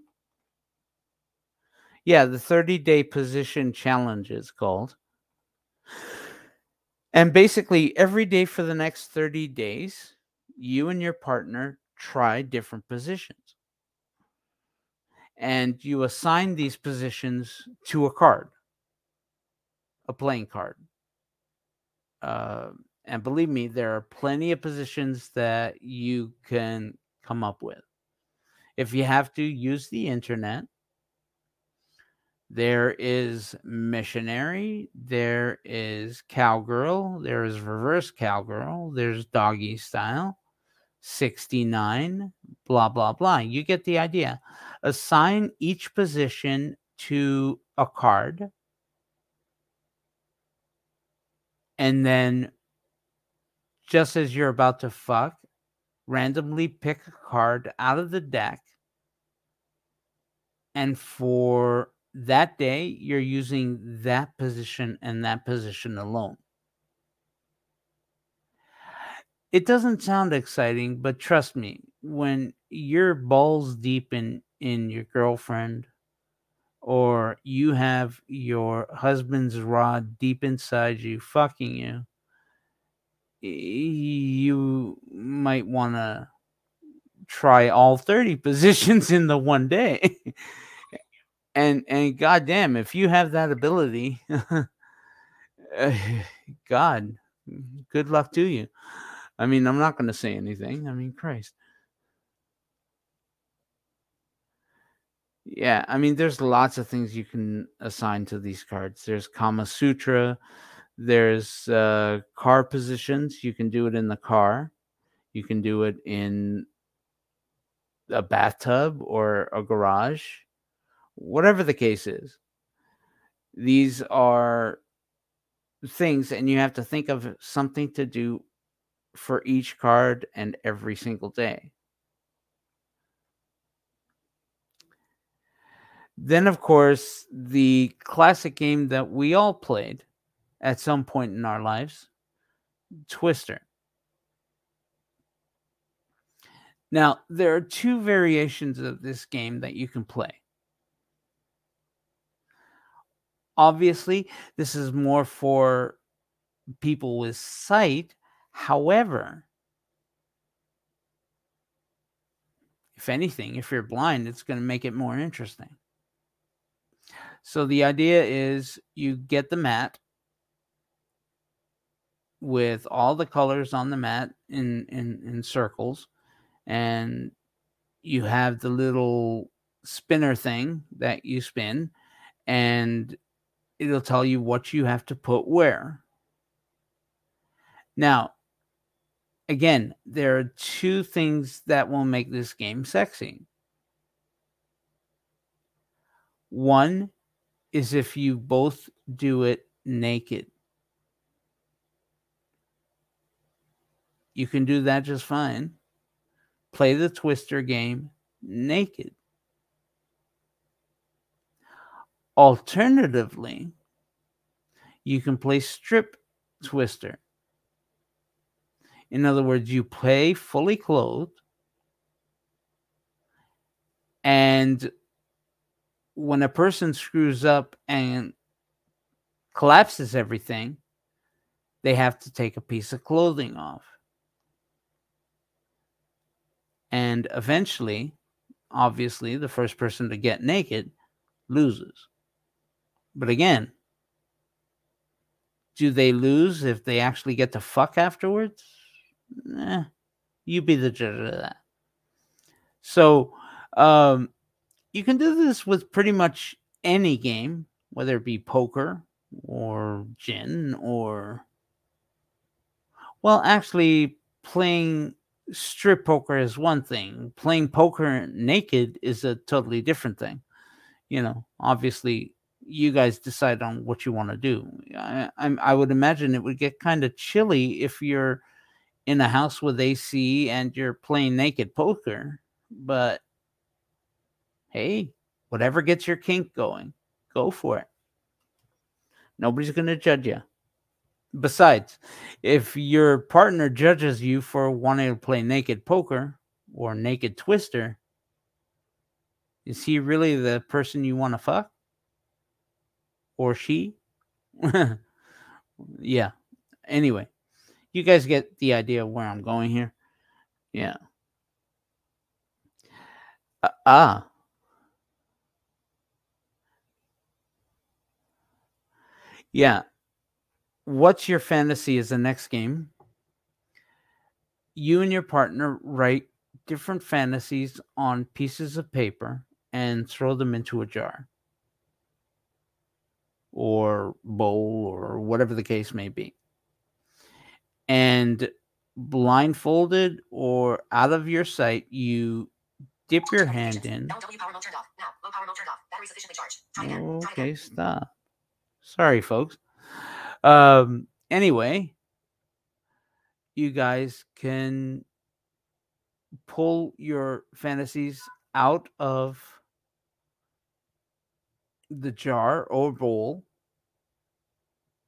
Yeah, the thirty Day Position Challenge is called. And basically, every day for the next thirty days, you and your partner try different positions, and you assign these positions to a card, a playing card. Uh, and believe me, there are plenty of positions that you can come up with. If you have to use the internet, there is missionary, there is cowgirl, there is reverse cowgirl, there's doggy style, sixty-nine, blah, blah, blah. You get the idea. Assign each position to a card. And then, just as you're about to fuck, randomly pick a card out of the deck. And for that day, you're using that position and that position alone. It doesn't sound exciting, but trust me, when you're balls deep in, in your girlfriend, or you have your husband's rod deep inside you fucking you, you might want to try all thirty positions in the one day. and and goddamn, if you have that ability, God, good luck to you. I mean, I'm not going to say anything. I mean, Christ. Yeah, I mean, there's lots of things you can assign to these cards. There's Kama Sutra. There's uh, car positions. You can do it in the car. You can do it in a bathtub or a garage. Whatever the case is. These are things, and you have to think of something to do for each card and every single day. Then, of course, the classic game that we all played at some point in our lives, Twister. Now, there are two variations of this game that you can play. Obviously, this is more for people with sight. However, if anything, if you're blind, it's going to make it more interesting. So the idea is you get the mat with all the colors on the mat in, in, in circles, and you have the little spinner thing that you spin, and it'll tell you what you have to put where. Now, Again, there are two things that will make this game sexy. One is if you both do it naked. You can do that just fine. Play the Twister game naked. Alternatively, you can play strip Twister. In other words, you play fully clothed, and when a person screws up and collapses everything, they have to take a piece of clothing off. And eventually, obviously, the first person to get naked loses. But again, do they lose if they actually get to fuck afterwards? Eh, you be the judge of that. So um, you can do this with pretty much any game, whether it be poker or gin or... Well, actually, playing strip poker is one thing. Playing poker naked is a totally different thing. You know, obviously, you guys decide on what you want to do. I, I, I would imagine it would get kind of chilly if you're in a house with A C and you're playing naked poker. But, hey, whatever gets your kink going, go for it. Nobody's going to judge you. Besides, if your partner judges you for wanting to play naked poker or naked Twister, is he really the person you want to fuck? Or she? Yeah. Anyway, you guys get the idea of where I'm going here. Yeah. Uh, ah. Yeah. What's Your Fantasy is the next game. You and your partner write different fantasies on pieces of paper and throw them into a jar or bowl or whatever the case may be. And blindfolded or out of your sight, you dip your hand in. Okay, stop. Sorry, folks. Um, anyway, you guys can pull your fantasies out of the jar or bowl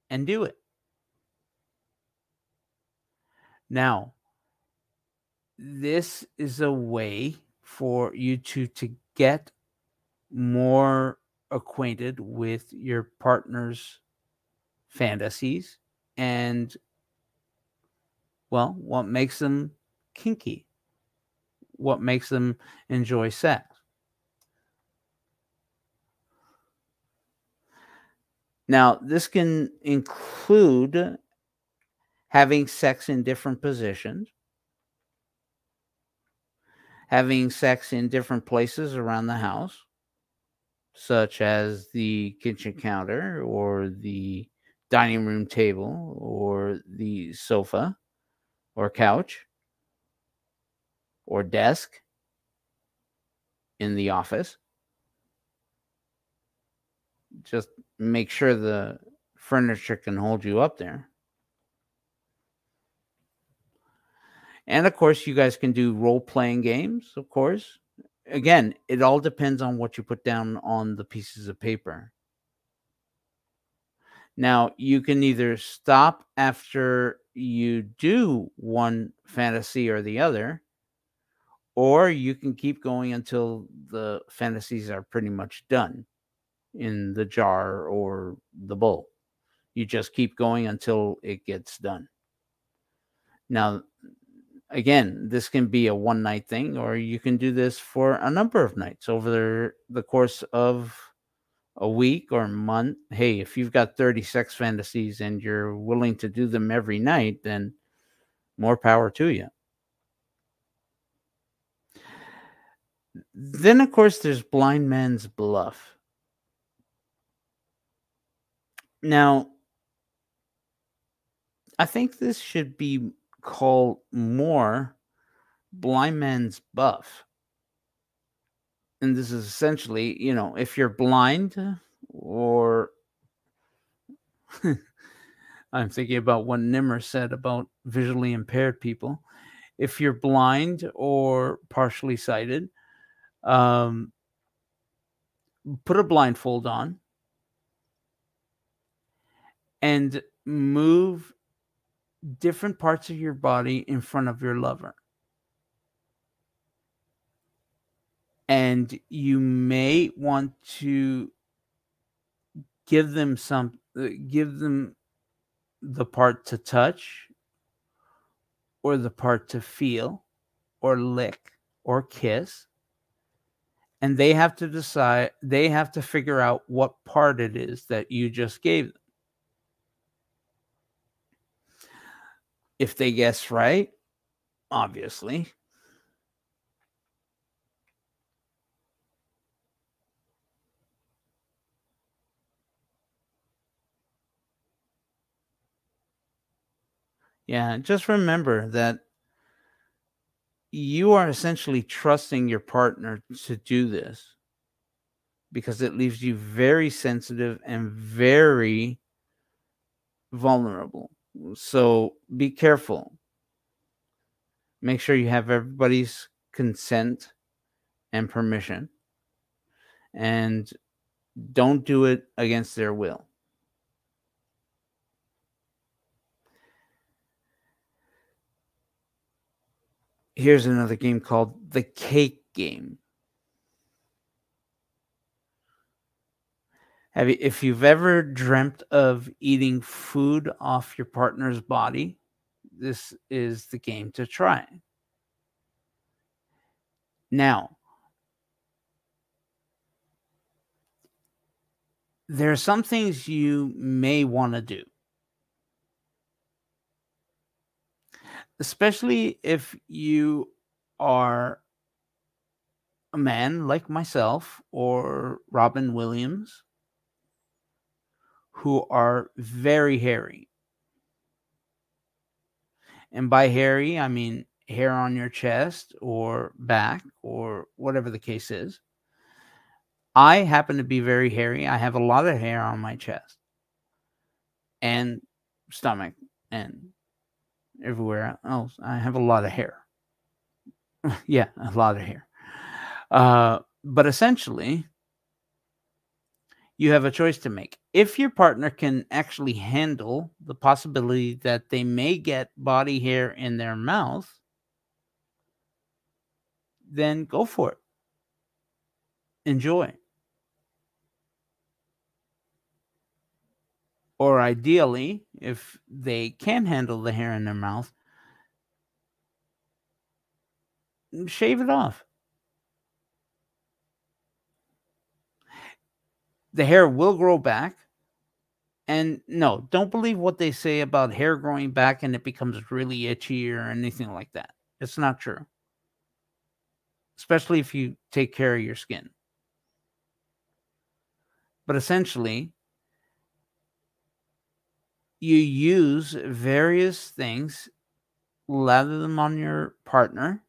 and do it. Now, this is a way for you two to get more acquainted with your partner's fantasies and, well, what makes them kinky, what makes them enjoy sex. Now, this can include having sex in different positions, having sex in different places around the house, such as the kitchen counter or the dining room table or the sofa or couch or desk in the office. Just make sure the furniture can hold you up there. And of course, you guys can do role-playing games, of course. Again, it all depends on what you put down on the pieces of paper. Now, you can either stop after you do one fantasy or the other, or you can keep going until the fantasies are pretty much done in the jar or the bowl. You just keep going until it gets done. Now, again, this can be a one-night thing, or you can do this for a number of nights over the course of a week or a month. Hey, if you've got thirty sex fantasies and you're willing to do them every night, then more power to you. Then, of course, there's Blind Man's Bluff. Now, I think this should be called More Blind Man's Buff. And this is essentially, you know, if you're blind or I'm thinking about what Nimmer said about visually impaired people. If you're blind or partially sighted, um, put a blindfold on and move different parts of your body in front of your lover. And you may want to give them some, give them the part to touch or the part to feel or lick or kiss. And they have to decide, they have to figure out what part it is that you just gave them. If they guess right, obviously, yeah, just remember that you are essentially trusting your partner to do this because it leaves you very sensitive and very vulnerable. So be careful. Make sure you have everybody's consent and permission, and don't do it against their will. Here's another game called The Cake Game. Have you, if you've ever dreamt of eating food off your partner's body, this is the game to try. Now, there are some things you may want to do, especially if you are a man like myself or Robin Williams, who are very hairy. And by hairy, I mean hair on your chest or back or whatever the case is. I happen to be very hairy. I have a lot of hair on my chest and stomach and everywhere else. I have a lot of hair. Yeah, a lot of hair. Uh, but essentially, you have a choice to make. If your partner can actually handle the possibility that they may get body hair in their mouth, then go for it. Enjoy. Or ideally, if they can handle the hair in their mouth, shave it off. The hair will grow back. And no, don't believe what they say about hair growing back and it becomes really itchy or anything like that. It's not true. Especially if you take care of your skin. But essentially, you use various things, lather them on your partner,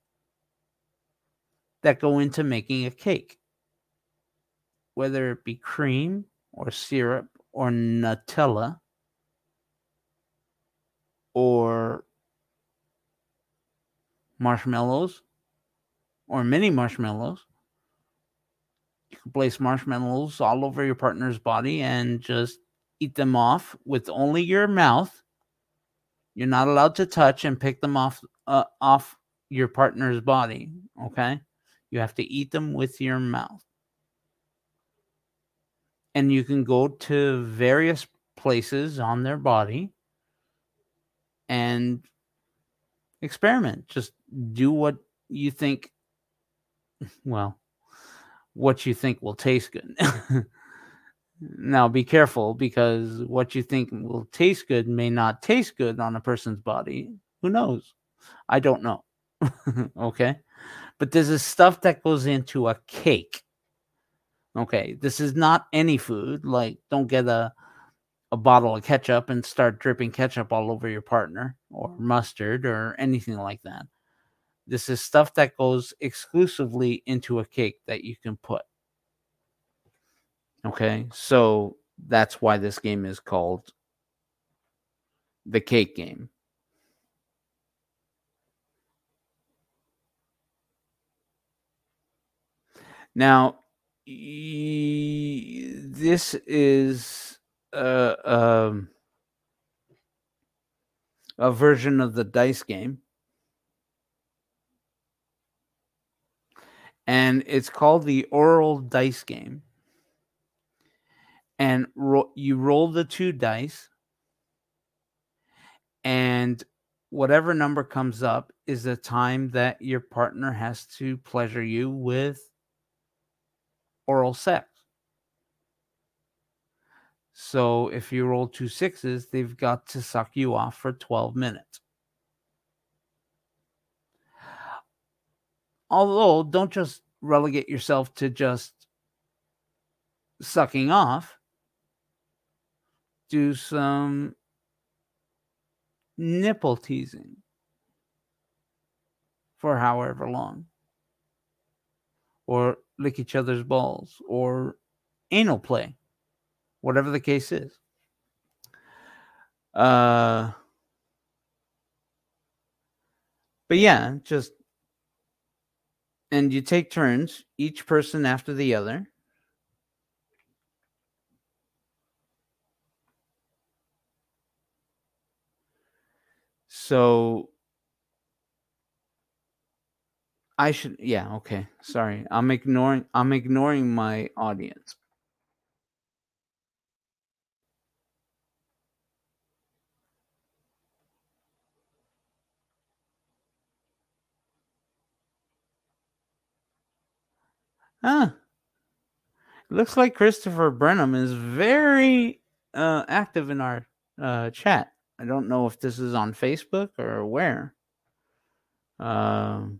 that go into making a cake. Whether it be cream or syrup or Nutella or marshmallows or mini marshmallows. You can place marshmallows all over your partner's body and just eat them off with only your mouth. You're not allowed to touch and pick them off uh, off your partner's body, okay? You have to eat them with your mouth. And you can go to various places on their body and experiment. Just do what you think, well, what you think will taste good. Now, be careful, because what you think will taste good may not taste good on a person's body. Who knows? I don't know. Okay? But this is stuff that goes into a cake. Okay? This is not any food. Like, don't get a a bottle of ketchup and start dripping ketchup all over your partner or mustard or anything like that. This is stuff that goes exclusively into a cake that you can put. Okay, so that's why this game is called the cake game. Now, e- this is uh, um, a version of the dice game. And it's called the oral dice game. And ro- you roll the two dice. And whatever number comes up is the time that your partner has to pleasure you with oral sex. So if you roll two sixes, they've got to suck you off for twelve minutes. Although, don't just relegate yourself to just sucking off. Do some nipple teasing for however long. Or lick each other's balls, or anal play, whatever the case is. Uh, but yeah, just, and you take turns, each person after the other. So I should, yeah, okay, sorry. I'm ignoring, I'm ignoring my audience. Huh. It looks like Christopher Brennan is very uh, active in our uh, chat. I don't know if this is on Facebook or where. Um. Uh,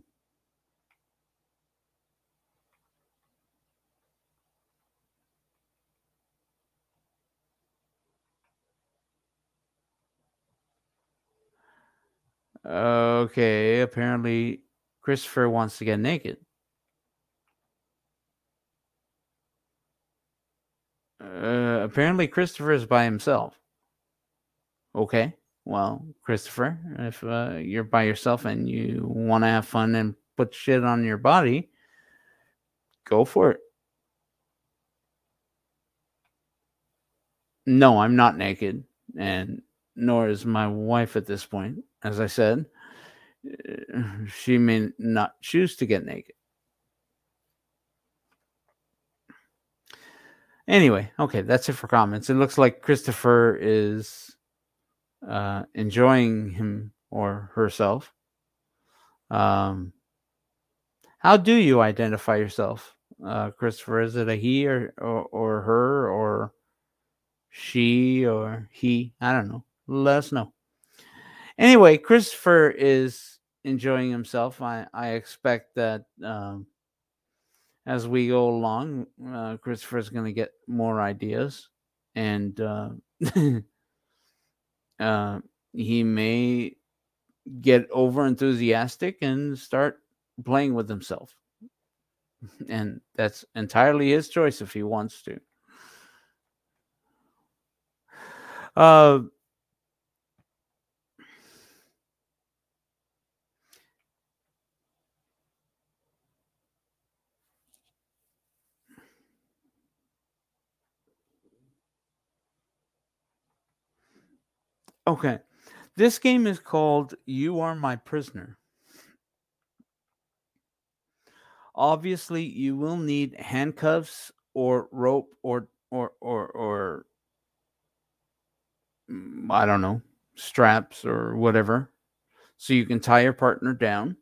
Okay, apparently Christopher wants to get naked. Uh, apparently Christopher is by himself. Okay, well, Christopher, if uh, you're by yourself and you want to have fun and put shit on your body, go for it. No, I'm not naked, and nor is my wife at this point. As I said, she may not choose to get naked. Anyway, okay, that's it for comments. It looks like Christopher is uh, enjoying him or herself. Um, how do you identify yourself, uh, Christopher? Is it a he or, or, or her or she or he? I don't know. Let us know. Anyway, Christopher is enjoying himself. I, I expect that um, as we go along, uh, Christopher is going to get more ideas, and uh, uh, he may get over enthusiastic and start playing with himself. And that's entirely his choice if he wants to. Uh, Okay, this game is called You Are My Prisoner. Obviously, you will need handcuffs or rope or, or, or, or I don't know, straps or whatever. So you can tie your partner down.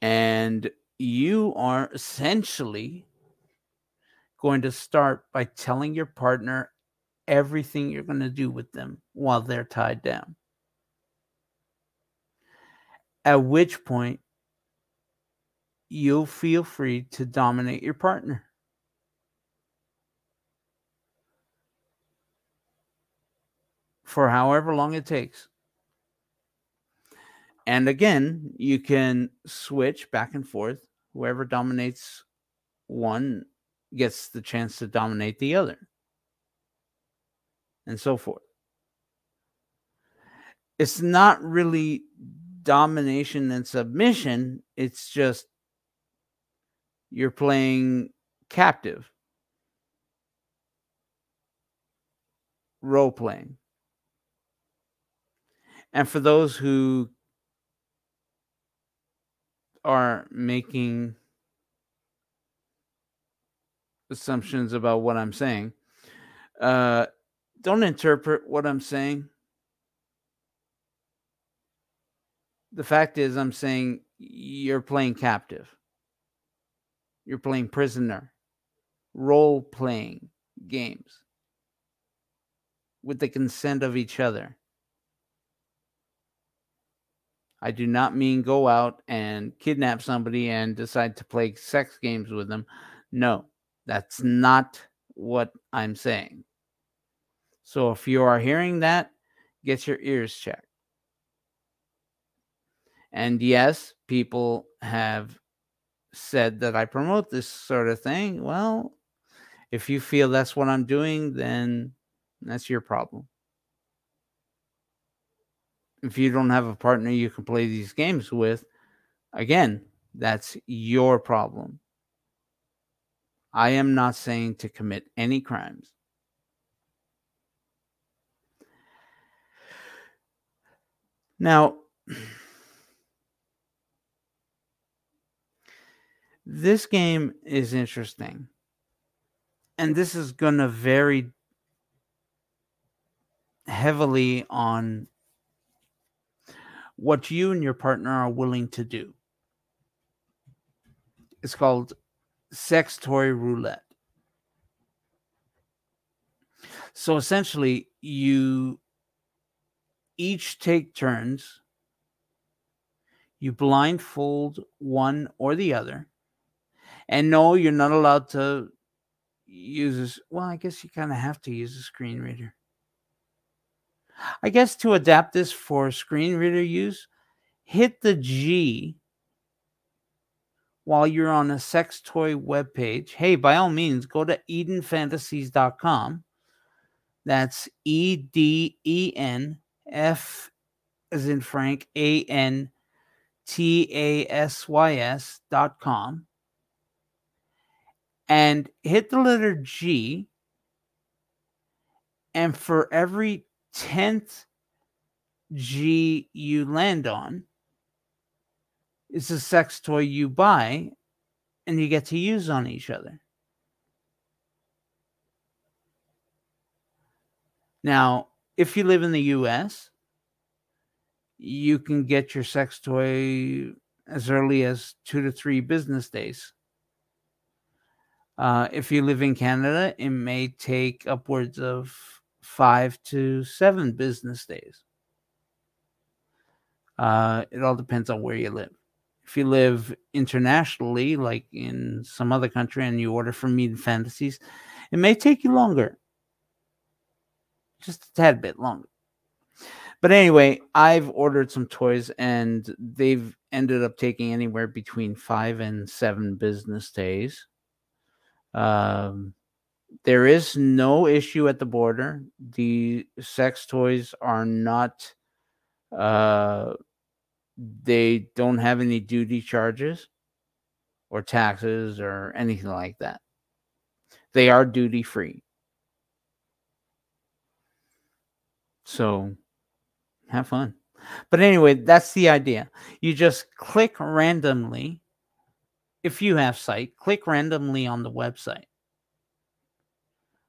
And you are essentially going to start by telling your partner everything you're going to do with them while they're tied down. At which point, you'll feel free to dominate your partner. for however long it takes. And again, you can switch back and forth. Whoever dominates one gets the chance to dominate the other. And so forth. It's not really domination and submission. It's just you're playing captive. Role playing. And for those who are making assumptions about what I'm saying, uh, don't interpret what I'm saying. The fact is, I'm saying you're playing captive. You're playing prisoner. Role-playing games. With the consent of each other. I do not mean go out and kidnap somebody and decide to play sex games with them. No, that's not what I'm saying. So if you are hearing that, get your ears checked. And yes, people have said that I promote this sort of thing. Well, if you feel that's what I'm doing, then that's your problem. If you don't have a partner you can play these games with, again, that's your problem. I am not saying to commit any crimes. Now, this game is interesting. And this is going to vary heavily on what you and your partner are willing to do. It's called sex toy roulette. So essentially, you each take turns. You blindfold one or the other. And no, you're not allowed to use this. Well, I guess you kind of have to use a screen reader. I guess to adapt this for screen reader use, hit the G while you're on a sex toy webpage. Hey, by all means, go to Eden Fantasies dot com. That's E D E N F as in Frank, A N T A S Y S dot com. And hit the letter G. And for every tenth G you land on is a sex toy you buy and you get to use on each other. Now, if you live in the U S, you can get your sex toy as early as two to three business days. Uh, if you live in Canada, it may take upwards of five to seven business days. Uh, it all depends on where you live. If you live internationally, like in some other country, and you order from Eden Fantasies, it may take you longer. Just a tad bit longer. But anyway, I've ordered some toys, and they've ended up taking anywhere between five and seven business days. Um, There is no issue at the border. The sex toys are not, uh, they don't have any duty charges or taxes or anything like that. They are duty free. So have fun. But anyway, that's the idea. You just click randomly. If you have site, click randomly on the website.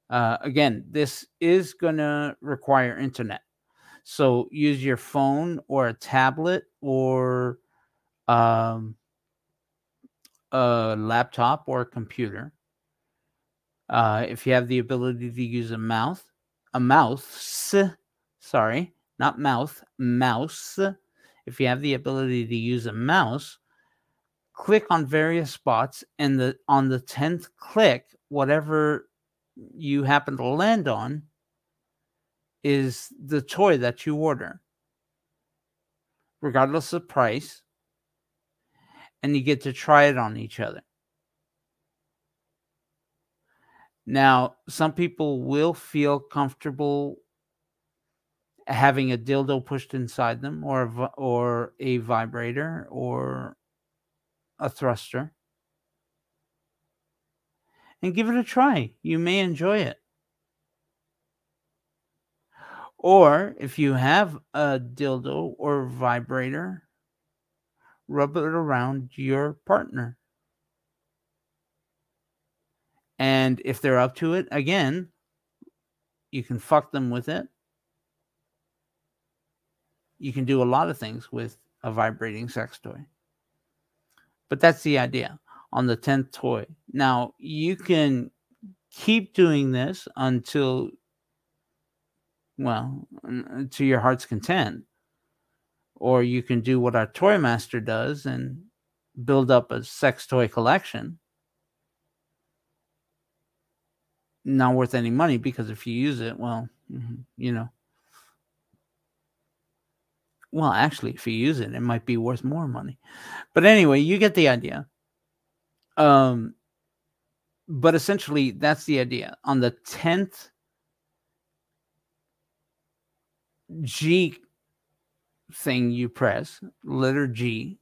Uh, again, this is going to require internet. So use your phone or a tablet or um, a laptop or a computer. Uh, if you have the ability to use a mouth, a mouse, sorry, not mouth, mouse. If you have the ability to use a mouse, click on various spots, and the on the tenth click, whatever you happen to land on is the toy that you order, regardless of price, and you get to try it on each other. Now, some people will feel comfortable having a dildo pushed inside them, or a, or a vibrator, or a thruster. And give it a try. You may enjoy it. Or if you have a dildo or vibrator, rub it around your partner. And if they're up to it, again, you can fuck them with it. You can do a lot of things with a vibrating sex toy. But that's the idea on the tenth toy. Now, you can keep doing this until, well, to your heart's content. Or you can do what our toy master does and build up a sex toy collection. Not worth any money, because if you use it, well, you know. Well, actually, if you use it, it might be worth more money. But anyway, you get the idea. Um, but essentially, that's the idea. On the tenth G thing you press, letter G.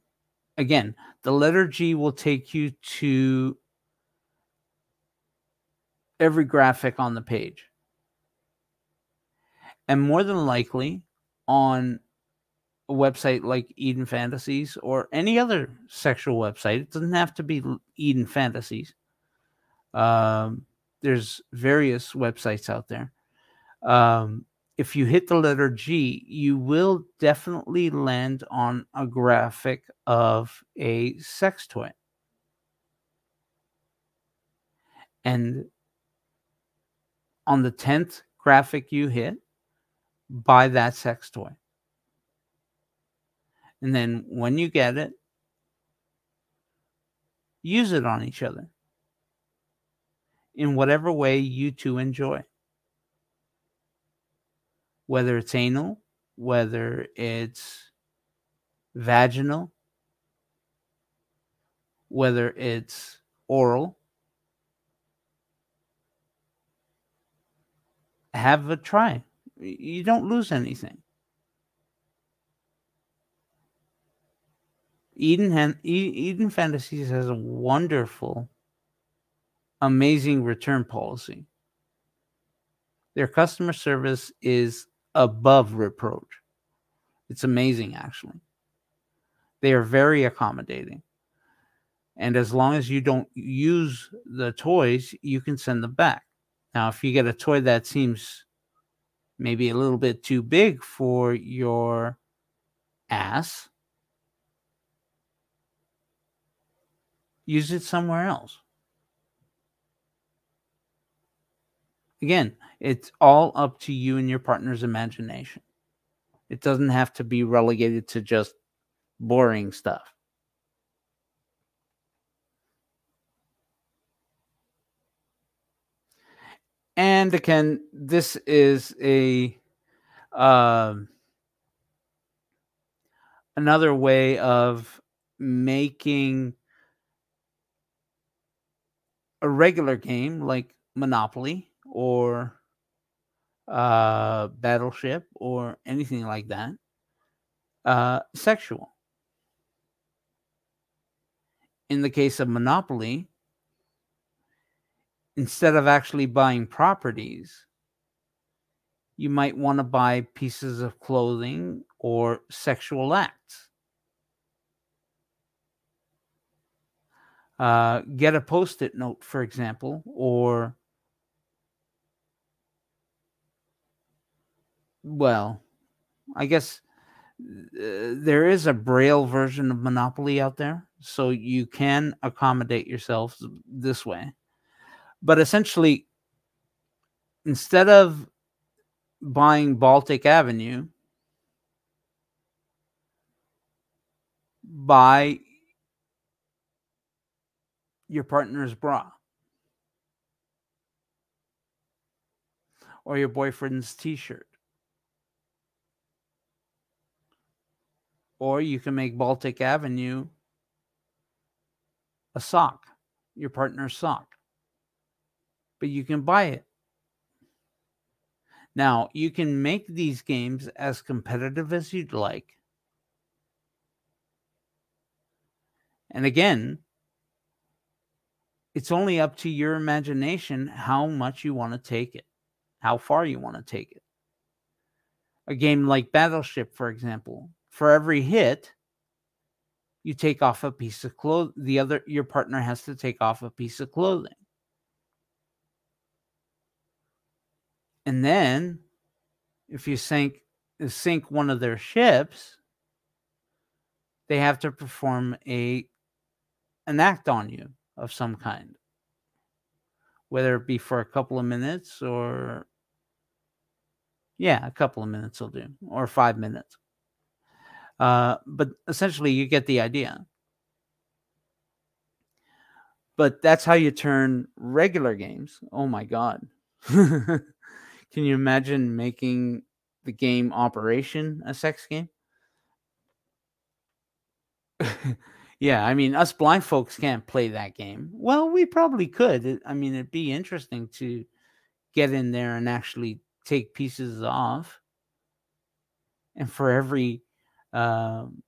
Again, the letter G will take you to every graphic on the page. And more than likely, on a website like Eden Fantasies or any other sexual website. It doesn't have to be Eden Fantasies. Um, there's various websites out there. Um, if you hit the letter G, you will definitely land on a graphic of a sex toy. And on the tenth graphic you hit, buy that sex toy. And then when you get it, use it on each other in whatever way you two enjoy. Whether it's anal, whether it's vaginal, whether it's oral, have a try. You don't lose anything. Eden, Eden Fantasies has a wonderful, amazing return policy. Their customer service is above reproach. It's amazing, actually. They are very accommodating. And as long as you don't use the toys, you can send them back. Now, if you get a toy that seems maybe a little bit too big for your ass, use it somewhere else. Again, it's all up to you and your partner's imagination. It doesn't have to be relegated to just boring stuff. And again, this is a um, another way of making a regular game like Monopoly or uh, Battleship or anything like that uh, sexual. In the case of Monopoly, instead of actually buying properties, you might want to buy pieces of clothing or sexual acts. Uh, get a post-it note, for example, or, well, I guess uh, there is a Braille version of Monopoly out there, so you can accommodate yourself this way. But essentially, instead of buying Baltic Avenue, buy your partner's bra, or your boyfriend's t-shirt, Or you can make Baltic Avenue a sock, your partner's sock. But you can buy it. Now, you can make these games as competitive as you'd like. And again, it's only up to your imagination how much you want to take it, how far you want to take it. A game like Battleship, for example, for every hit, you take off a piece of clothing. The other, your partner has to take off a piece of clothing. And then, if you sink, sink one of their ships, they have to perform a an act on you of some kind, whether it be for a couple of minutes or, yeah, a couple of minutes will do, or five minutes. Uh, but essentially, you get the idea. But that's how you turn regular games. Oh my God. Can you imagine making the game Operation a sex game? Yeah, I mean, us blind folks can't play that game. Well, we probably could. It, I mean, it'd be interesting to get in there and actually take pieces off. And for every... Um,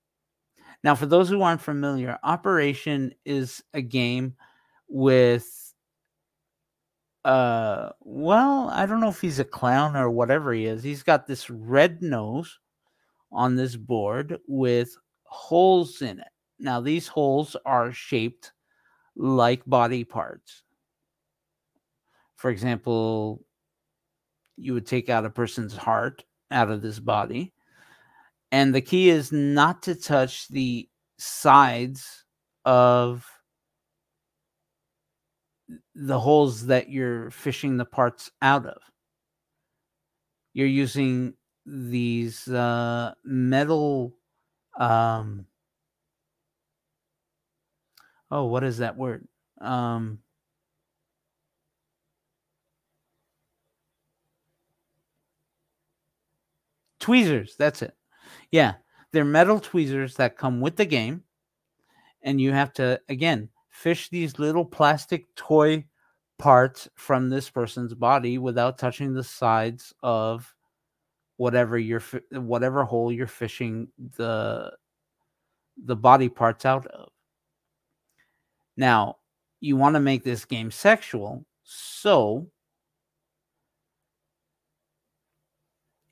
now, for those who aren't familiar, Operation is a game with... Uh, well, I don't know if he's a clown or whatever he is. He's got this red nose on this board with holes in it. Now, these holes are shaped like body parts. For example, you would take out a person's heart out of this body. And the key is not to touch the sides of the holes that you're fishing the parts out of. You're using these uh, metal, um, oh, what is that word? Um, tweezers, that's it. Yeah, they're metal tweezers that come with the game, and you have to, again, fish these little plastic toy parts from this person's body without touching the sides of whatever you're whatever hole you're fishing the the body parts out of. Now, you want to make this game sexual, so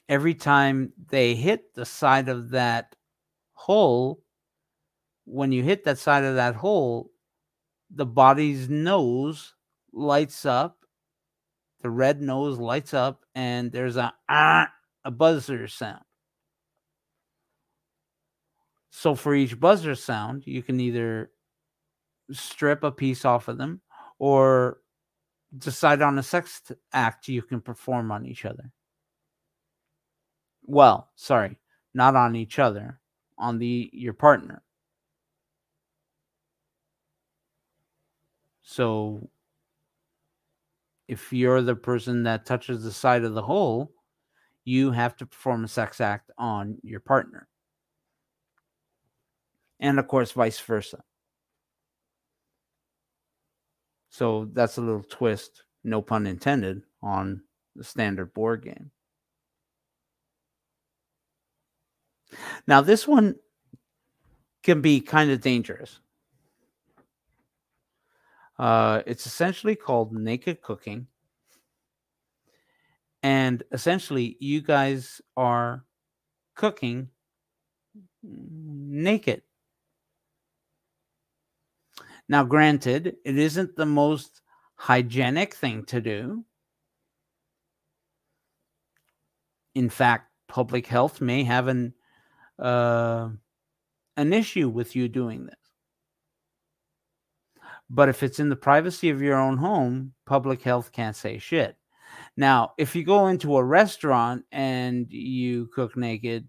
every time they hit the side of that hole, when you hit that side of that hole, the body's nose lights up, the red nose lights up, and there's a, ah, a buzzer sound. So for each buzzer sound, you can either strip a piece off of them or decide on a sex act you can perform on each other. Well, sorry, not on each other, on the your partner. So if you're the person that touches the side of the hole, you have to perform a sex act on your partner. And, of course, vice versa. So that's a little twist, no pun intended, on the standard board game. Now, this one can be kind of dangerous. Uh, it's essentially called naked cooking. And essentially, you guys are cooking naked. Now, granted, it isn't the most hygienic thing to do. In fact, public health may have an, uh, an issue with you doing this. But if it's in the privacy of your own home, public health can't say shit. Now, if you go into a restaurant and you cook naked,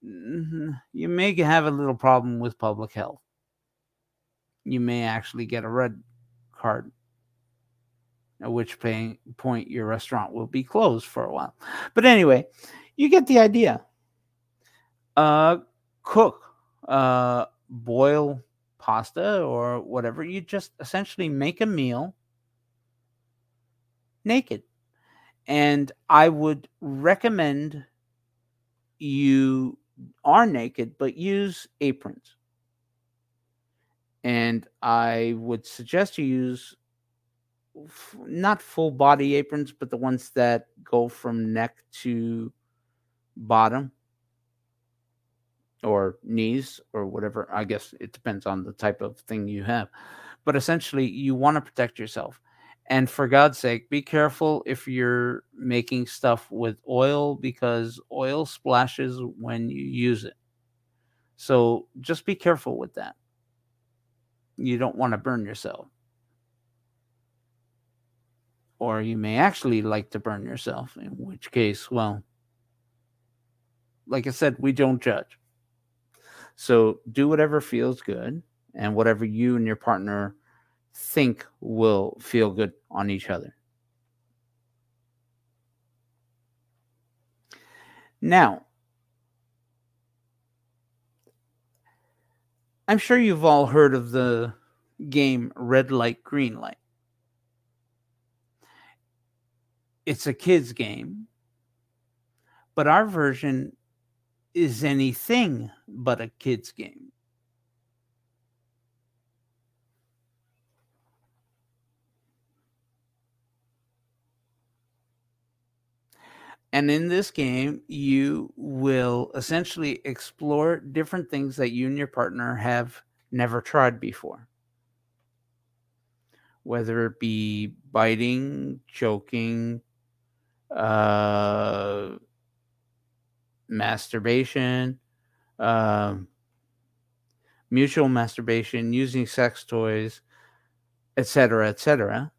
you may have a little problem with public health. You may actually get a red card, at which point your restaurant will be closed for a while. But anyway, you get the idea. Uh, cook, uh, boil pasta or whatever. You just essentially make a meal naked. And I would recommend you are naked, but use aprons. And I would suggest you use f- not full body aprons, but the ones that go from neck to bottom or knees or whatever. I guess it depends on the type of thing you have. But essentially, you want to protect yourself. And for God's sake, be careful if you're making stuff with oil, because oil splashes when you use it. So just be careful with that. You don't want to burn yourself. Or you may actually like to burn yourself, in which case, well, like I said, we don't judge. So do whatever feels good and whatever you and your partner think will feel good on each other. Now, I'm sure you've all heard of the game Red Light, Green Light. It's a kids' game, but our version is anything but a kids' game. And in this game, you will essentially explore different things that you and your partner have never tried before. Whether it be biting, choking, uh, masturbation, uh, mutual masturbation, using sex toys, et cetera, et cetera.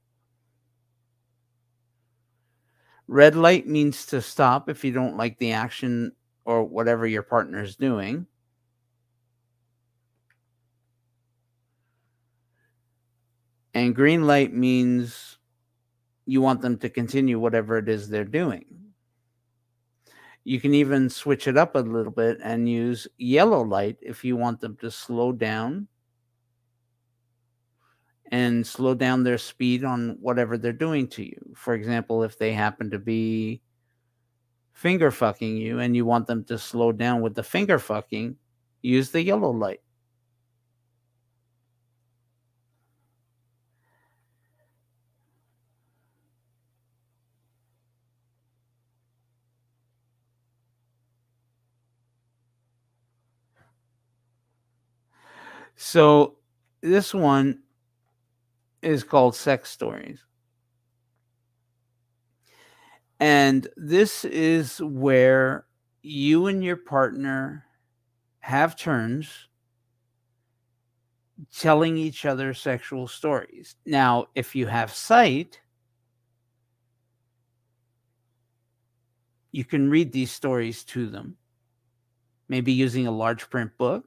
Red light means to stop if you don't like the action or whatever your partner is doing. And green light means you want them to continue whatever it is they're doing. You can even switch it up a little bit and use yellow light if you want them to slow down and slow down their speed on whatever they're doing to you. For example, if they happen to be finger fucking you and you want them to slow down with the finger fucking, use the yellow light. So this one is called Sex Stories. And this is where you and your partner have turns telling each other sexual stories. Now, if you have sight, you can read these stories to them, maybe using a large print book.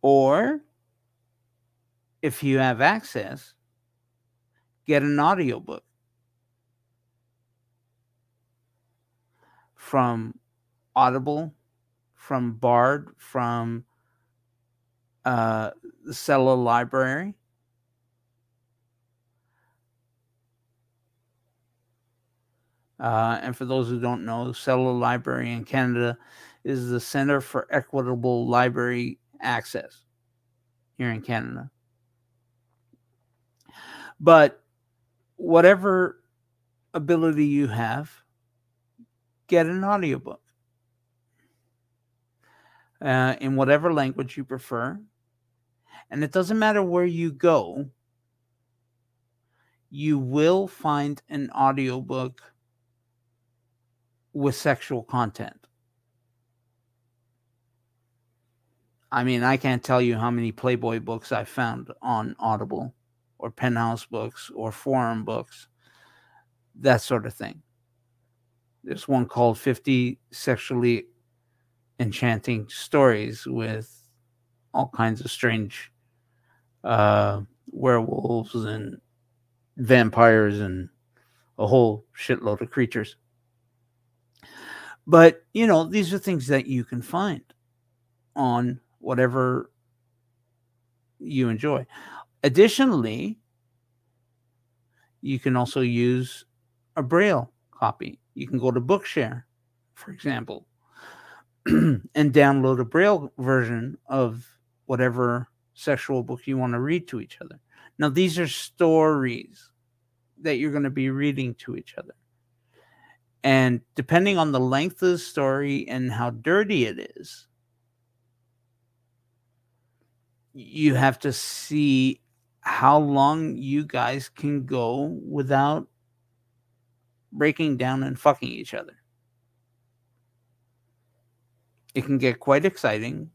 Or if you have access, get an audiobook from Audible, from Bard, from uh, the Cella Library. Uh, and for those who don't know, Cella Library in Canada is the Center for Equitable Library Access here in Canada. But whatever ability you have, get an audiobook uh, in whatever language you prefer. And it doesn't matter where you go, you will find an audiobook with sexual content. I mean, I can't tell you how many Playboy books I found on Audible, or Penthouse books, or forum books, that sort of thing. There's one called fifty Sexually Enchanting Stories with all kinds of strange uh, werewolves and vampires and a whole shitload of creatures. But, you know, these are things that you can find on whatever you enjoy. Additionally, you can also use a Braille copy. You can go to Bookshare, for example, and download a Braille version of whatever sexual book you want to read to each other. Now, these are stories that you're going to be reading to each other. And depending on the length of the story and how dirty it is, you have to see how long you guys can go without breaking down and fucking each other. It can get quite exciting,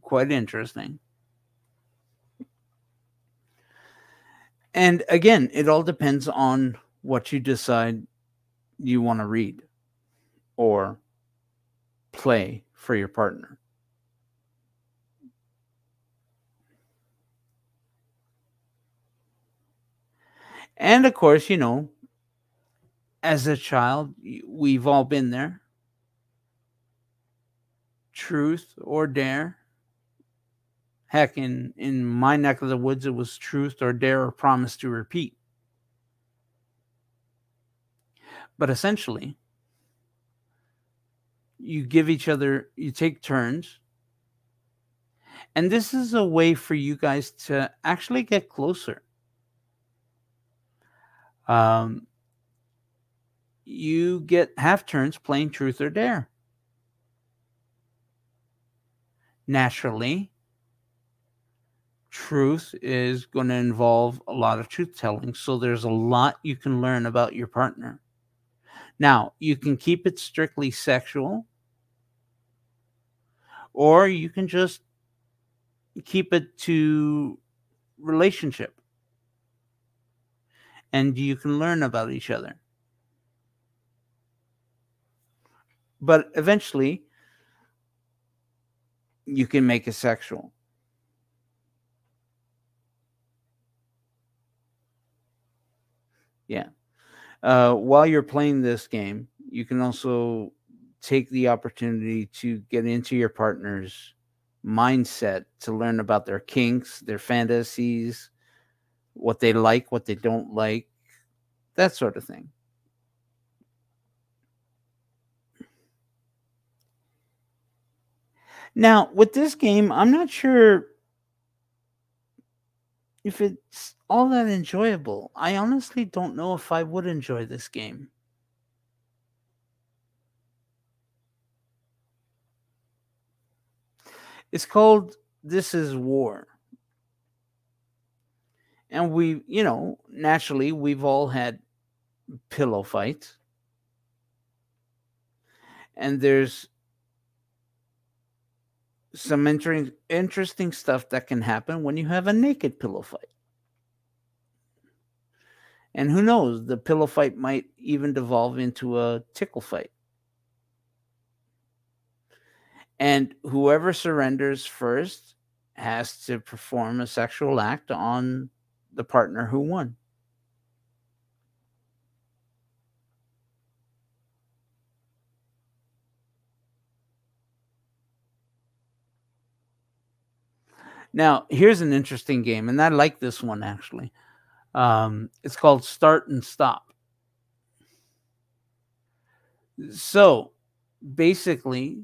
quite interesting. And again, it all depends on what you decide you want to read or play for your partner. And of course, you know, as a child, we've all been there. Truth or dare. Heck, in, in my neck of the woods, it was truth or dare or promise to repeat. But essentially, you give each other, you take turns. And this is a way for you guys to actually get closer. Um, you get half turns playing truth or dare. Naturally, truth is going to involve a lot of truth telling. So there's a lot you can learn about your partner. Now, you can keep it strictly sexual, or you can just keep it to relationship. And you can learn about each other. But eventually, you can make it sexual. Yeah. Uh, while you're playing this game, you can also take the opportunity to get into your partner's mindset to learn about their kinks, their fantasies, what they like, what they don't like, that sort of thing. Now, with this game, I'm not sure if it's all that enjoyable. I honestly don't know if I would enjoy this game. It's called This Is War. And we, you know, naturally, we've all had pillow fights. And there's some interesting, interesting stuff that can happen when you have a naked pillow fight. And who knows, the pillow fight might even devolve into a tickle fight. And whoever surrenders first has to perform a sexual act on the partner who won. Now, here's an interesting game, and I like this one, actually. Um, it's called Start and Stop. So, basically,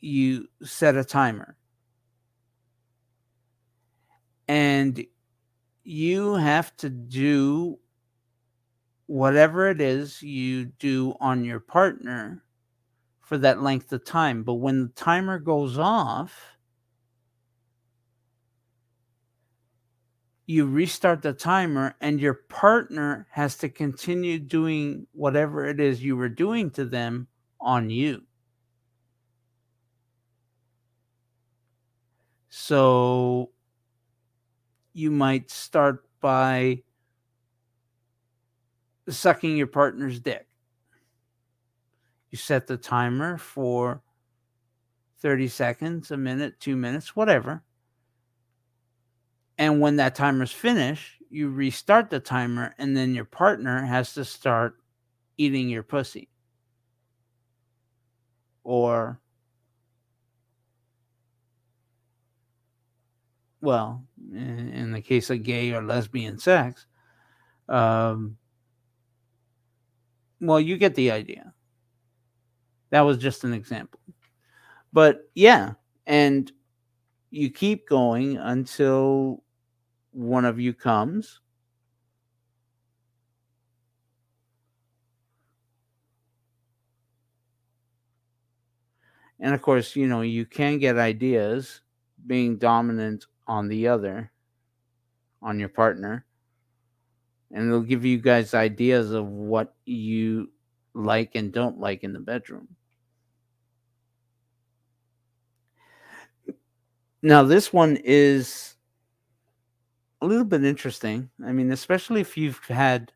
you set a timer. And you have to do whatever it is you do on your partner for that length of time. But when the timer goes off, you restart the timer and your partner has to continue doing whatever it is you were doing to them on you. So you might start by sucking your partner's dick. You set the timer for thirty seconds, a minute, two minutes, whatever. And when that timer's finished, you restart the timer, and then your partner has to start eating your pussy. or, well, in, in the case of gay or lesbian sex, um, well, you get the idea. That was just an example. But yeah, and you keep going until one of you comes. And of course, you know, you can get ideas being dominant on the other, on your partner. And it'll give you guys ideas of what you like and don't like in the bedroom. Now, this one is a little bit interesting. I mean, especially if you've had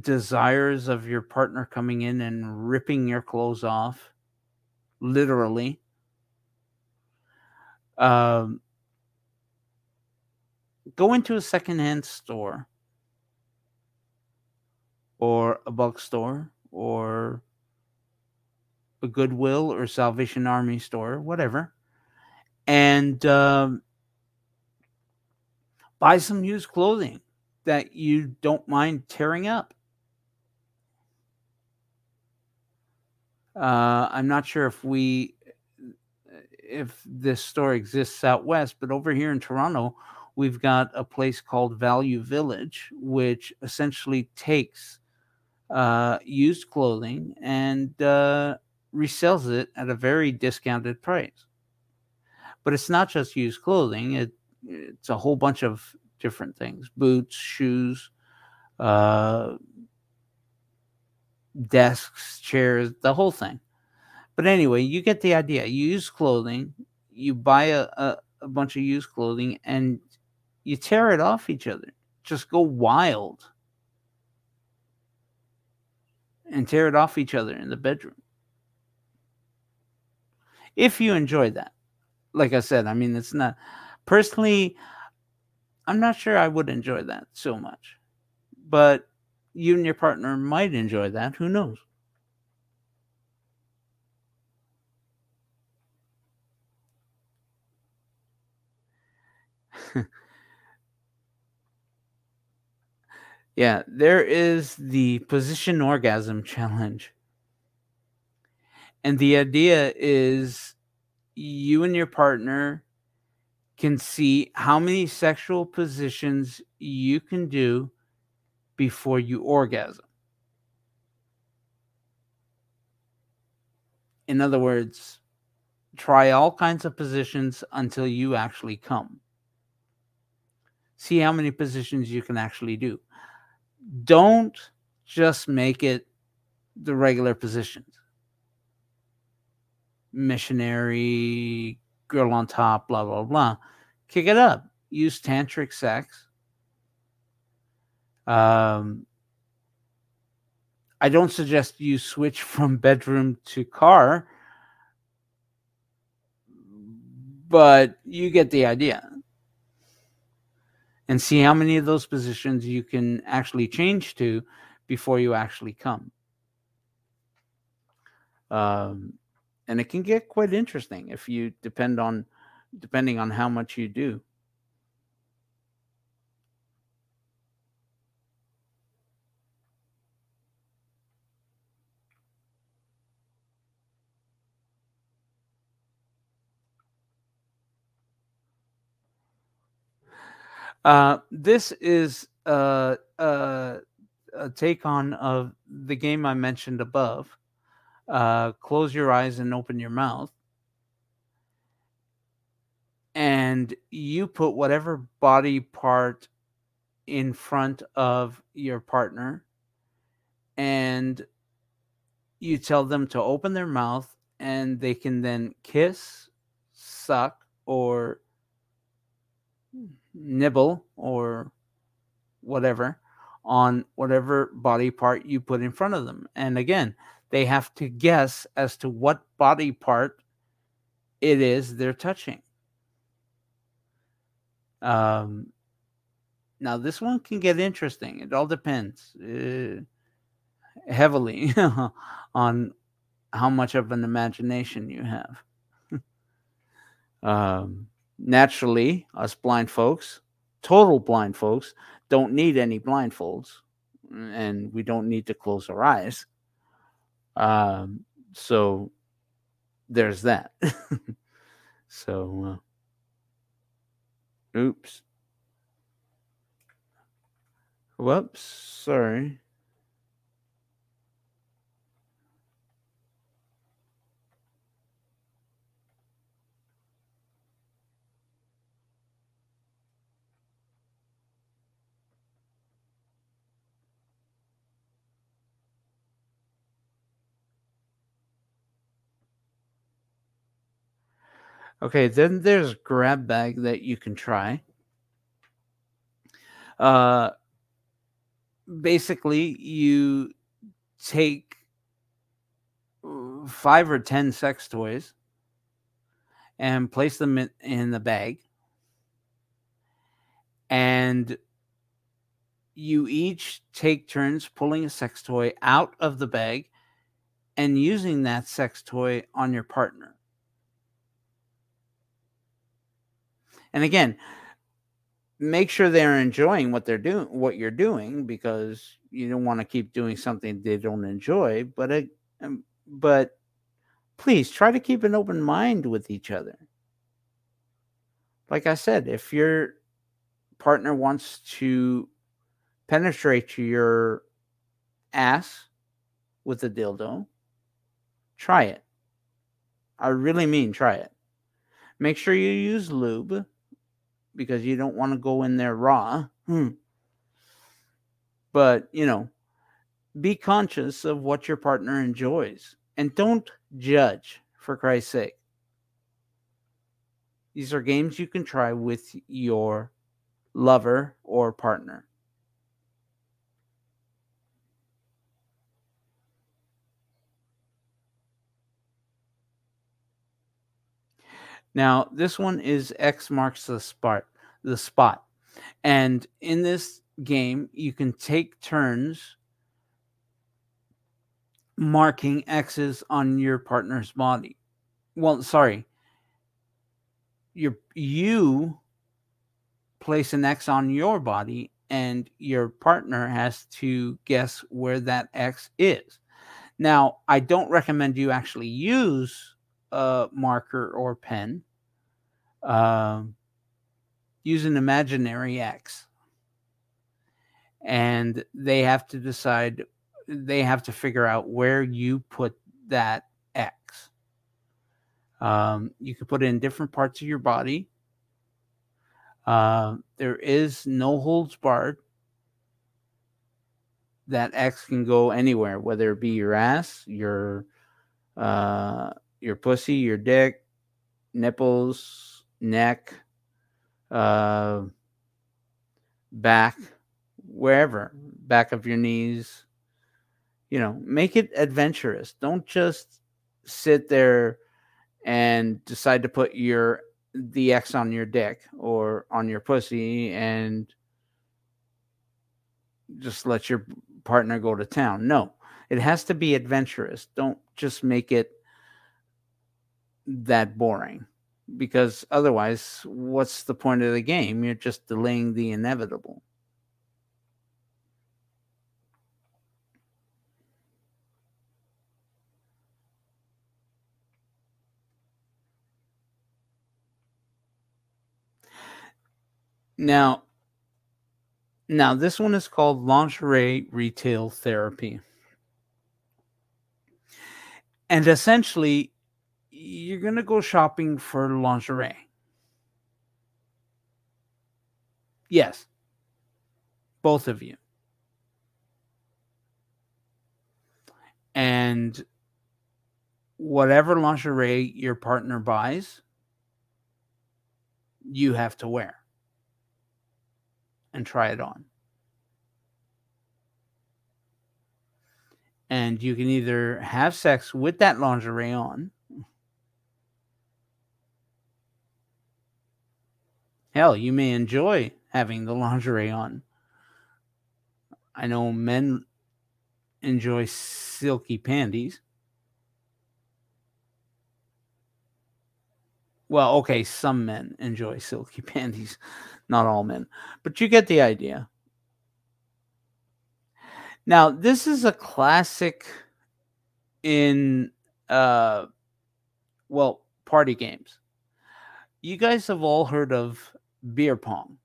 desires of your partner coming in and ripping your clothes off. Literally. Um, go into a secondhand store or a bulk store or a Goodwill or Salvation Army store, whatever, and um, buy some used clothing that you don't mind tearing up. Uh, I'm not sure if we, if this store exists out west, but over here in Toronto, we've got a place called Value Village, which essentially takes uh, used clothing and uh, resells it at a very discounted price. But it's not just used clothing; it, it's a whole bunch of different things: boots, shoes, uh, desks, chairs, the whole thing. But anyway, you get the idea. You use clothing, you buy a, a, a bunch of used clothing, and you tear it off each other. Just go wild and tear it off each other in the bedroom. If you enjoy that. Like I said, I mean, it's not... Personally, I'm not sure I would enjoy that so much. But you and your partner might enjoy that. Who knows? Yeah, there is the position orgasm challenge. And the idea is you and your partner can see how many sexual positions you can do before you orgasm. In other words, try all kinds of positions until you actually come. See how many positions you can actually do. Don't just make it the regular positions. Missionary, girl on top, blah, blah, blah. Kick it up. Use tantric sex. Um, I don't suggest you switch from bedroom to car, but you get the idea. And see how many of those positions you can actually change to before you actually come. Um, and it can get quite interesting if you depend on, depending on how much you do. Uh, this is uh, uh, a take on of the game I mentioned above. Uh, close your eyes and open your mouth. And you put whatever body part in front of your partner. And you tell them to open their mouth. And they can then kiss, suck, or nibble or whatever on whatever body part you put in front of them. And again, they have to guess as to what body part it is they're touching. Um, now, this one can get interesting. It all depends uh, heavily on how much of an imagination you have. um, naturally, us blind folks, total blind folks, don't need any blindfolds, and we don't need to close our eyes. Um, so there's that. so, uh, oops. Whoops, sorry. Okay, then there's grab bag that you can try. Uh, basically, you take five or ten sex toys and place them in, in the bag. And you each take turns pulling a sex toy out of the bag and using that sex toy on your partner. And again, make sure they're enjoying what they're doing, what you're doing, because you don't want to keep doing something they don't enjoy. But, it, but please try to keep an open mind with each other. Like I said, if your partner wants to penetrate your ass with a dildo, try it. I really mean try it. Make sure you use lube, because you don't want to go in there raw. Hmm. But, you know, be conscious of what your partner enjoys. And don't judge, for Christ's sake. These are games you can try with your lover or partner. Now, this one is X marks the spot, the spot. And in this game, you can take turns marking X's on your partner's body. Well, sorry. Your, you place an X on your body, and your partner has to guess where that X is. Now, I don't recommend you actually use a marker or pen. Um, use an imaginary X, and they have to decide, they have to figure out where you put that X. Um, you can put it in different parts of your body. Uh, there is no holds barred. That X can go anywhere, whether it be your ass, your, uh, your pussy, your dick, nipples, neck, uh, back, wherever, back of your knees. You know, make it adventurous. Don't just sit there and decide to put your the X on your dick or on your pussy and just let your partner go to town. No, it has to be adventurous. Don't just make it that boring. Because otherwise, what's the point of the game? You're just delaying the inevitable. Now, now this one is called Lingerie Retail Therapy. And essentially, you're going to go shopping for lingerie. Yes. Both of you. And whatever lingerie your partner buys, you have to wear and try it on. And you can either have sex with that lingerie on. Hell, you may enjoy having the lingerie on. I know men enjoy silky panties. Well, okay, some men enjoy silky panties. Not all men. But you get the idea. Now, this is a classic in, uh, well, party games. You guys have all heard of beer pong.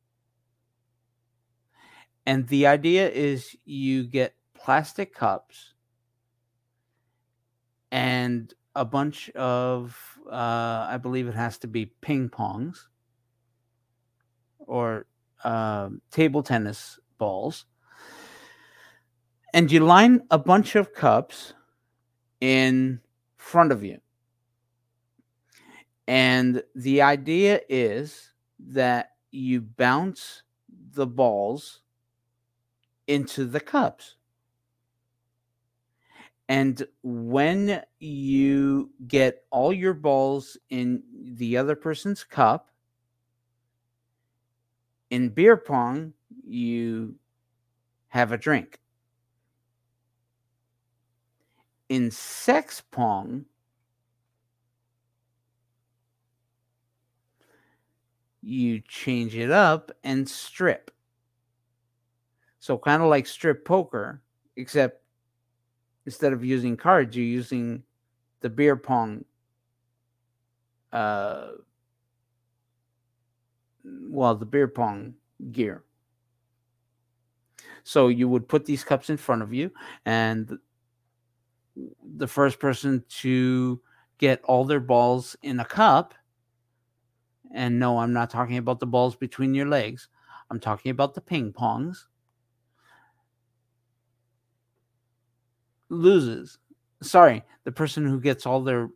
And the idea is you get plastic cups and a bunch of, uh, I believe it has to be ping pongs or uh, table tennis balls. And you line a bunch of cups in front of you. And the idea is that you bounce the balls into the cups. And when you get all your balls in the other person's cup, in beer pong, you have a drink. In sex pong, you change it up and strip. So kind of like strip poker, except instead of using cards, you're using the beer pong, uh, well, the beer pong gear. So you would put these cups in front of you, and the first person to get all their balls in a cup, and no, I'm not talking about the balls between your legs. I'm talking about the ping pongs. Loses. Sorry, the person who gets all their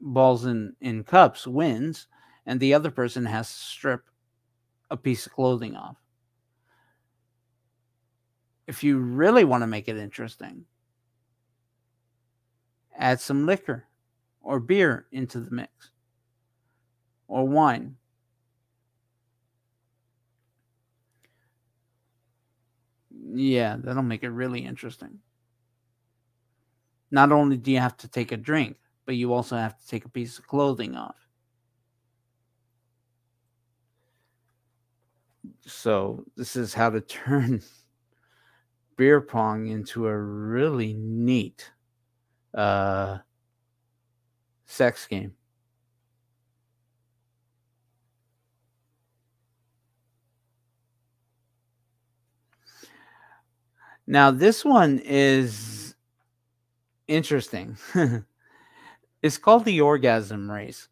balls in, in cups wins, and the other person has to strip a piece of clothing off. If you really want to make it interesting, add some liquor or beer into the mix or wine. Yeah, that'll make it really interesting. Not only do you have to take a drink, but you also have to take a piece of clothing off. So this is how to turn beer pong into a really neat uh, sex game. Now this one is interesting. It's called the orgasm race.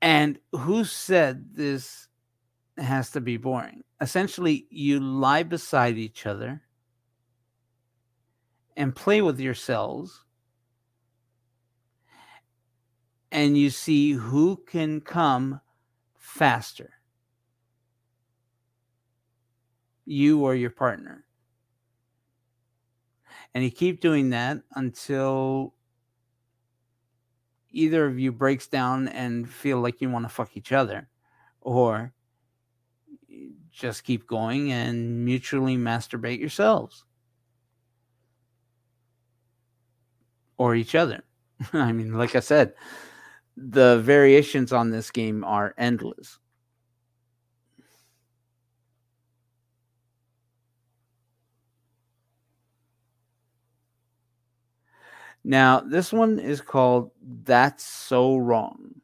And who said this has to be boring? Essentially, you lie beside each other and play with yourselves, and you see who can come faster, you or your partner. And you keep doing that until either of you breaks down and feel like you want to fuck each other, or just keep going and mutually masturbate yourselves or each other. I mean, like I said, the variations on this game are endless. Now, this one is called That's So Wrong.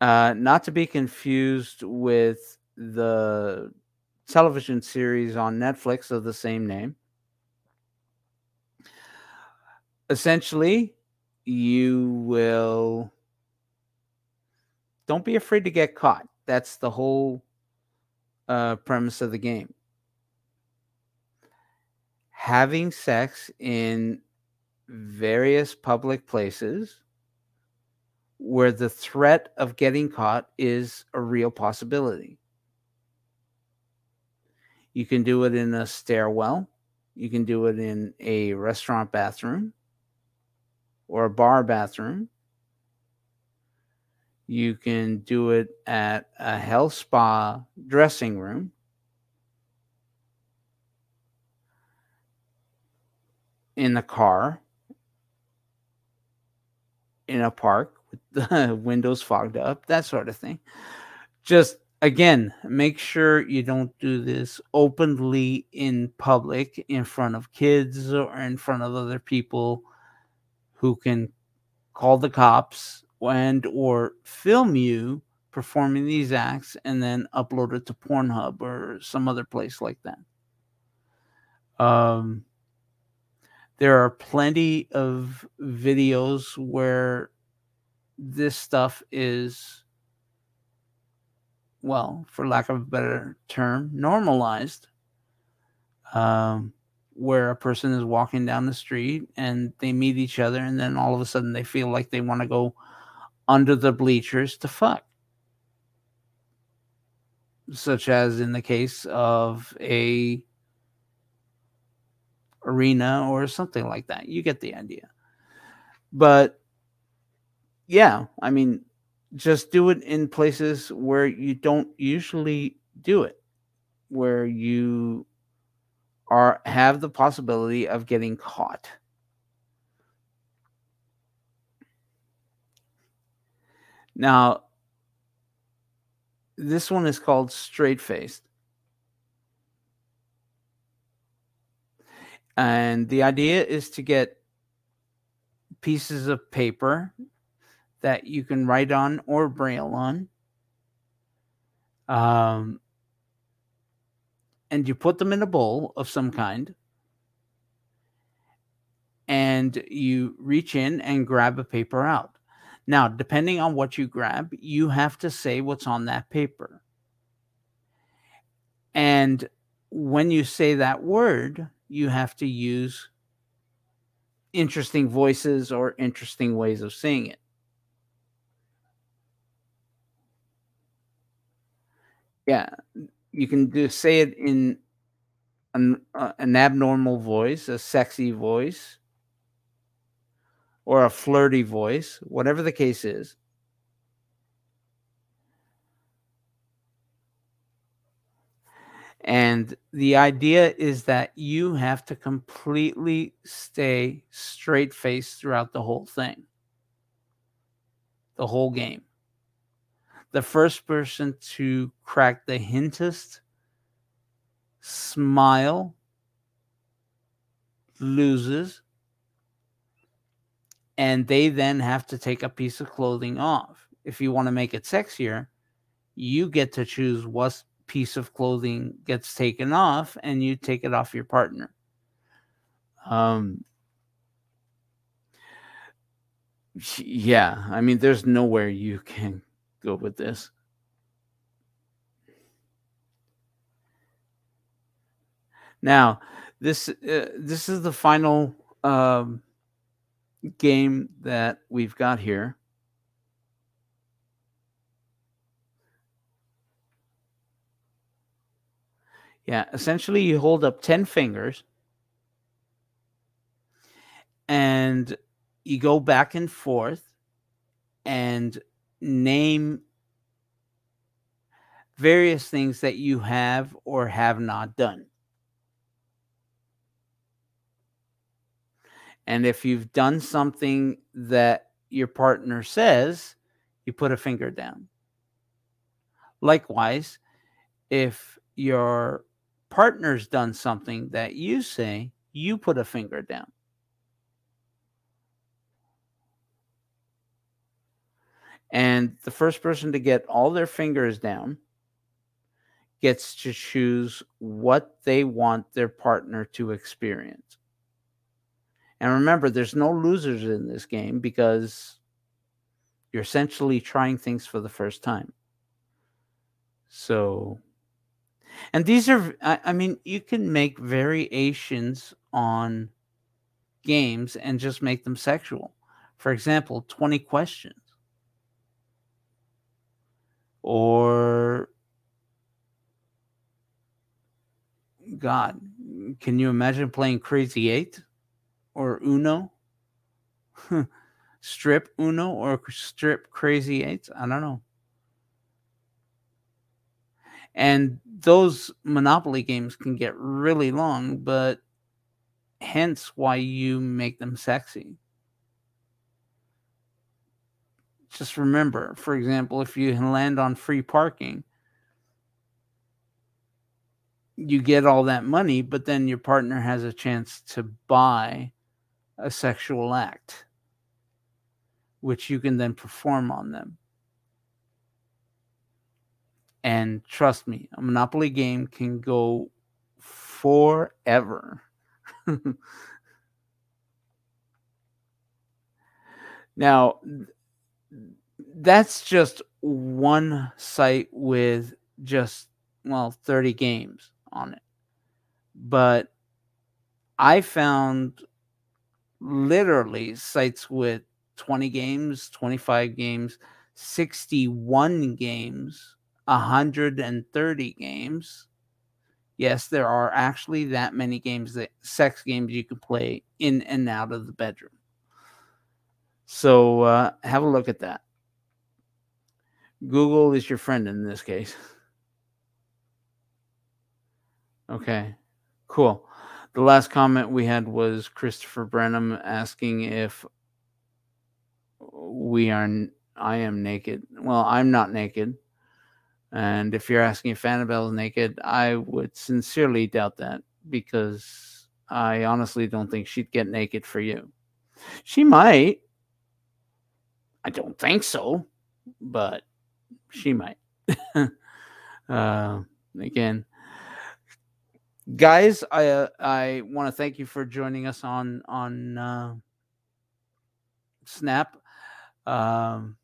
Uh, not to be confused with the television series on Netflix of the same name. Essentially, you will... Don't be afraid to get caught. That's the whole uh, premise of the game. Having sex in various public places where the threat of getting caught is a real possibility. You can do it in a stairwell. You can do it in a restaurant bathroom or a bar bathroom. You can do it at a health spa dressing room. in the car in a park with the windows fogged up, that sort of thing. Just, again, make sure you don't do this openly in public in front of kids or in front of other people who can call the cops and or film you performing these acts and then upload it to Pornhub or some other place like that. Um, there are plenty of videos where this stuff is, well, for lack of a better term, normalized, um, where a person is walking down the street and they meet each other and then all of a sudden they feel like they want to go under the bleachers to fuck. Such as in the case of a arena or something like that. You get the idea. But yeah, I mean, just do it in places where you don't usually do it, where you are have the possibility of getting caught. Now, this one is called straight-faced. And the idea is to get pieces of paper that you can write on or braille on. Um, and you put them in a bowl of some kind. And you reach in and grab a paper out. Now, depending on what you grab, you have to say what's on that paper. And when you say that word, you have to use interesting voices or interesting ways of saying it. Yeah, you can do, say it in an, uh, an abnormal voice, a sexy voice, or a flirty voice, whatever the case is. And the idea is that you have to completely stay straight-faced throughout the whole thing, the whole game. The first person to crack the hintest smile loses. And they then have to take a piece of clothing off. If you want to make it sexier, you get to choose what piece of clothing gets taken off, and you take it off your partner. Um, yeah, I mean, there's nowhere you can go with this. Now, this uh, this is the final... Um, game that we've got here. Yeah, essentially you hold up ten fingers and you go back and forth and name various things that you have or have not done. And if you've done something that your partner says, you put a finger down. Likewise, if your partner's done something that you say, you put a finger down. And the first person to get all their fingers down gets to choose what they want their partner to experience. And remember, there's no losers in this game because you're essentially trying things for the first time. So, and these are, I, I mean, you can make variations on games and just make them sexual. For example, twenty questions. Or, God, can you imagine playing Crazy Eight? Or Uno, strip Uno or strip Crazy Eights. I don't know. And those Monopoly games can get really long, but hence why you make them sexy. Just remember, for example, if you land on free parking, you get all that money, but then your partner has a chance to buy a sexual act, which you can then perform on them. And trust me, a Monopoly game can go forever. Now, that's just one site with just, well, thirty games on it. But I found literally sites with twenty games, twenty-five games, sixty-one games, one hundred thirty games. Yes, there are actually that many games, that sex games you can play in and out of the bedroom. So uh, have a look at that. Google is your friend in this case. Okay, cool. The last comment we had was Christopher Brennan asking if we are, I am naked. Well, I'm not naked. And if you're asking if Annabelle is naked, I would sincerely doubt that, because I honestly don't think she'd get naked for you. She might. I don't think so, but she might. uh, again, guys, I uh, I want to thank you for joining us on on uh, Snap. Um,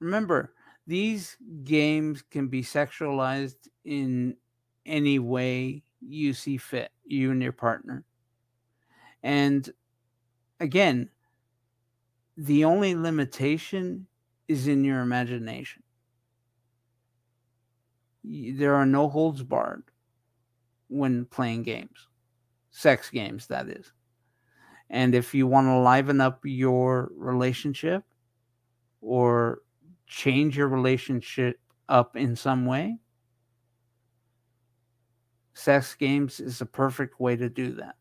remember, these games can be sexualized in any way you see fit, you and your partner. And again, the only limitation is in your imagination. There are no holds barred when playing games, sex games, that is. And if you want to liven up your relationship or change your relationship up in some way, sex games is a perfect way to do that.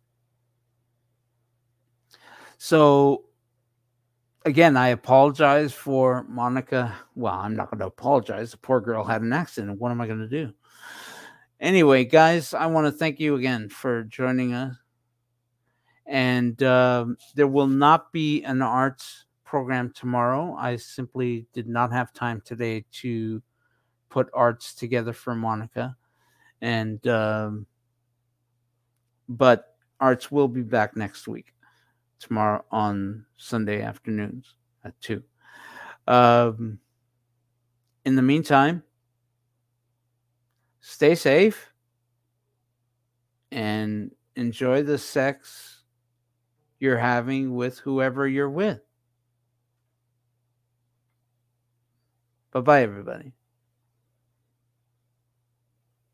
So, again, I apologize for Monica. Well, I'm not going to apologize. The poor girl had an accident. What am I going to do? Anyway, guys, I want to thank you again for joining us. And uh, there will not be an arts program tomorrow. I simply did not have time today to put arts together for Monica, and um, but arts will be back next week, tomorrow on Sunday afternoons at two. Um, in the meantime, stay safe and enjoy the sex you're having with whoever you're with. Bye-bye, everybody.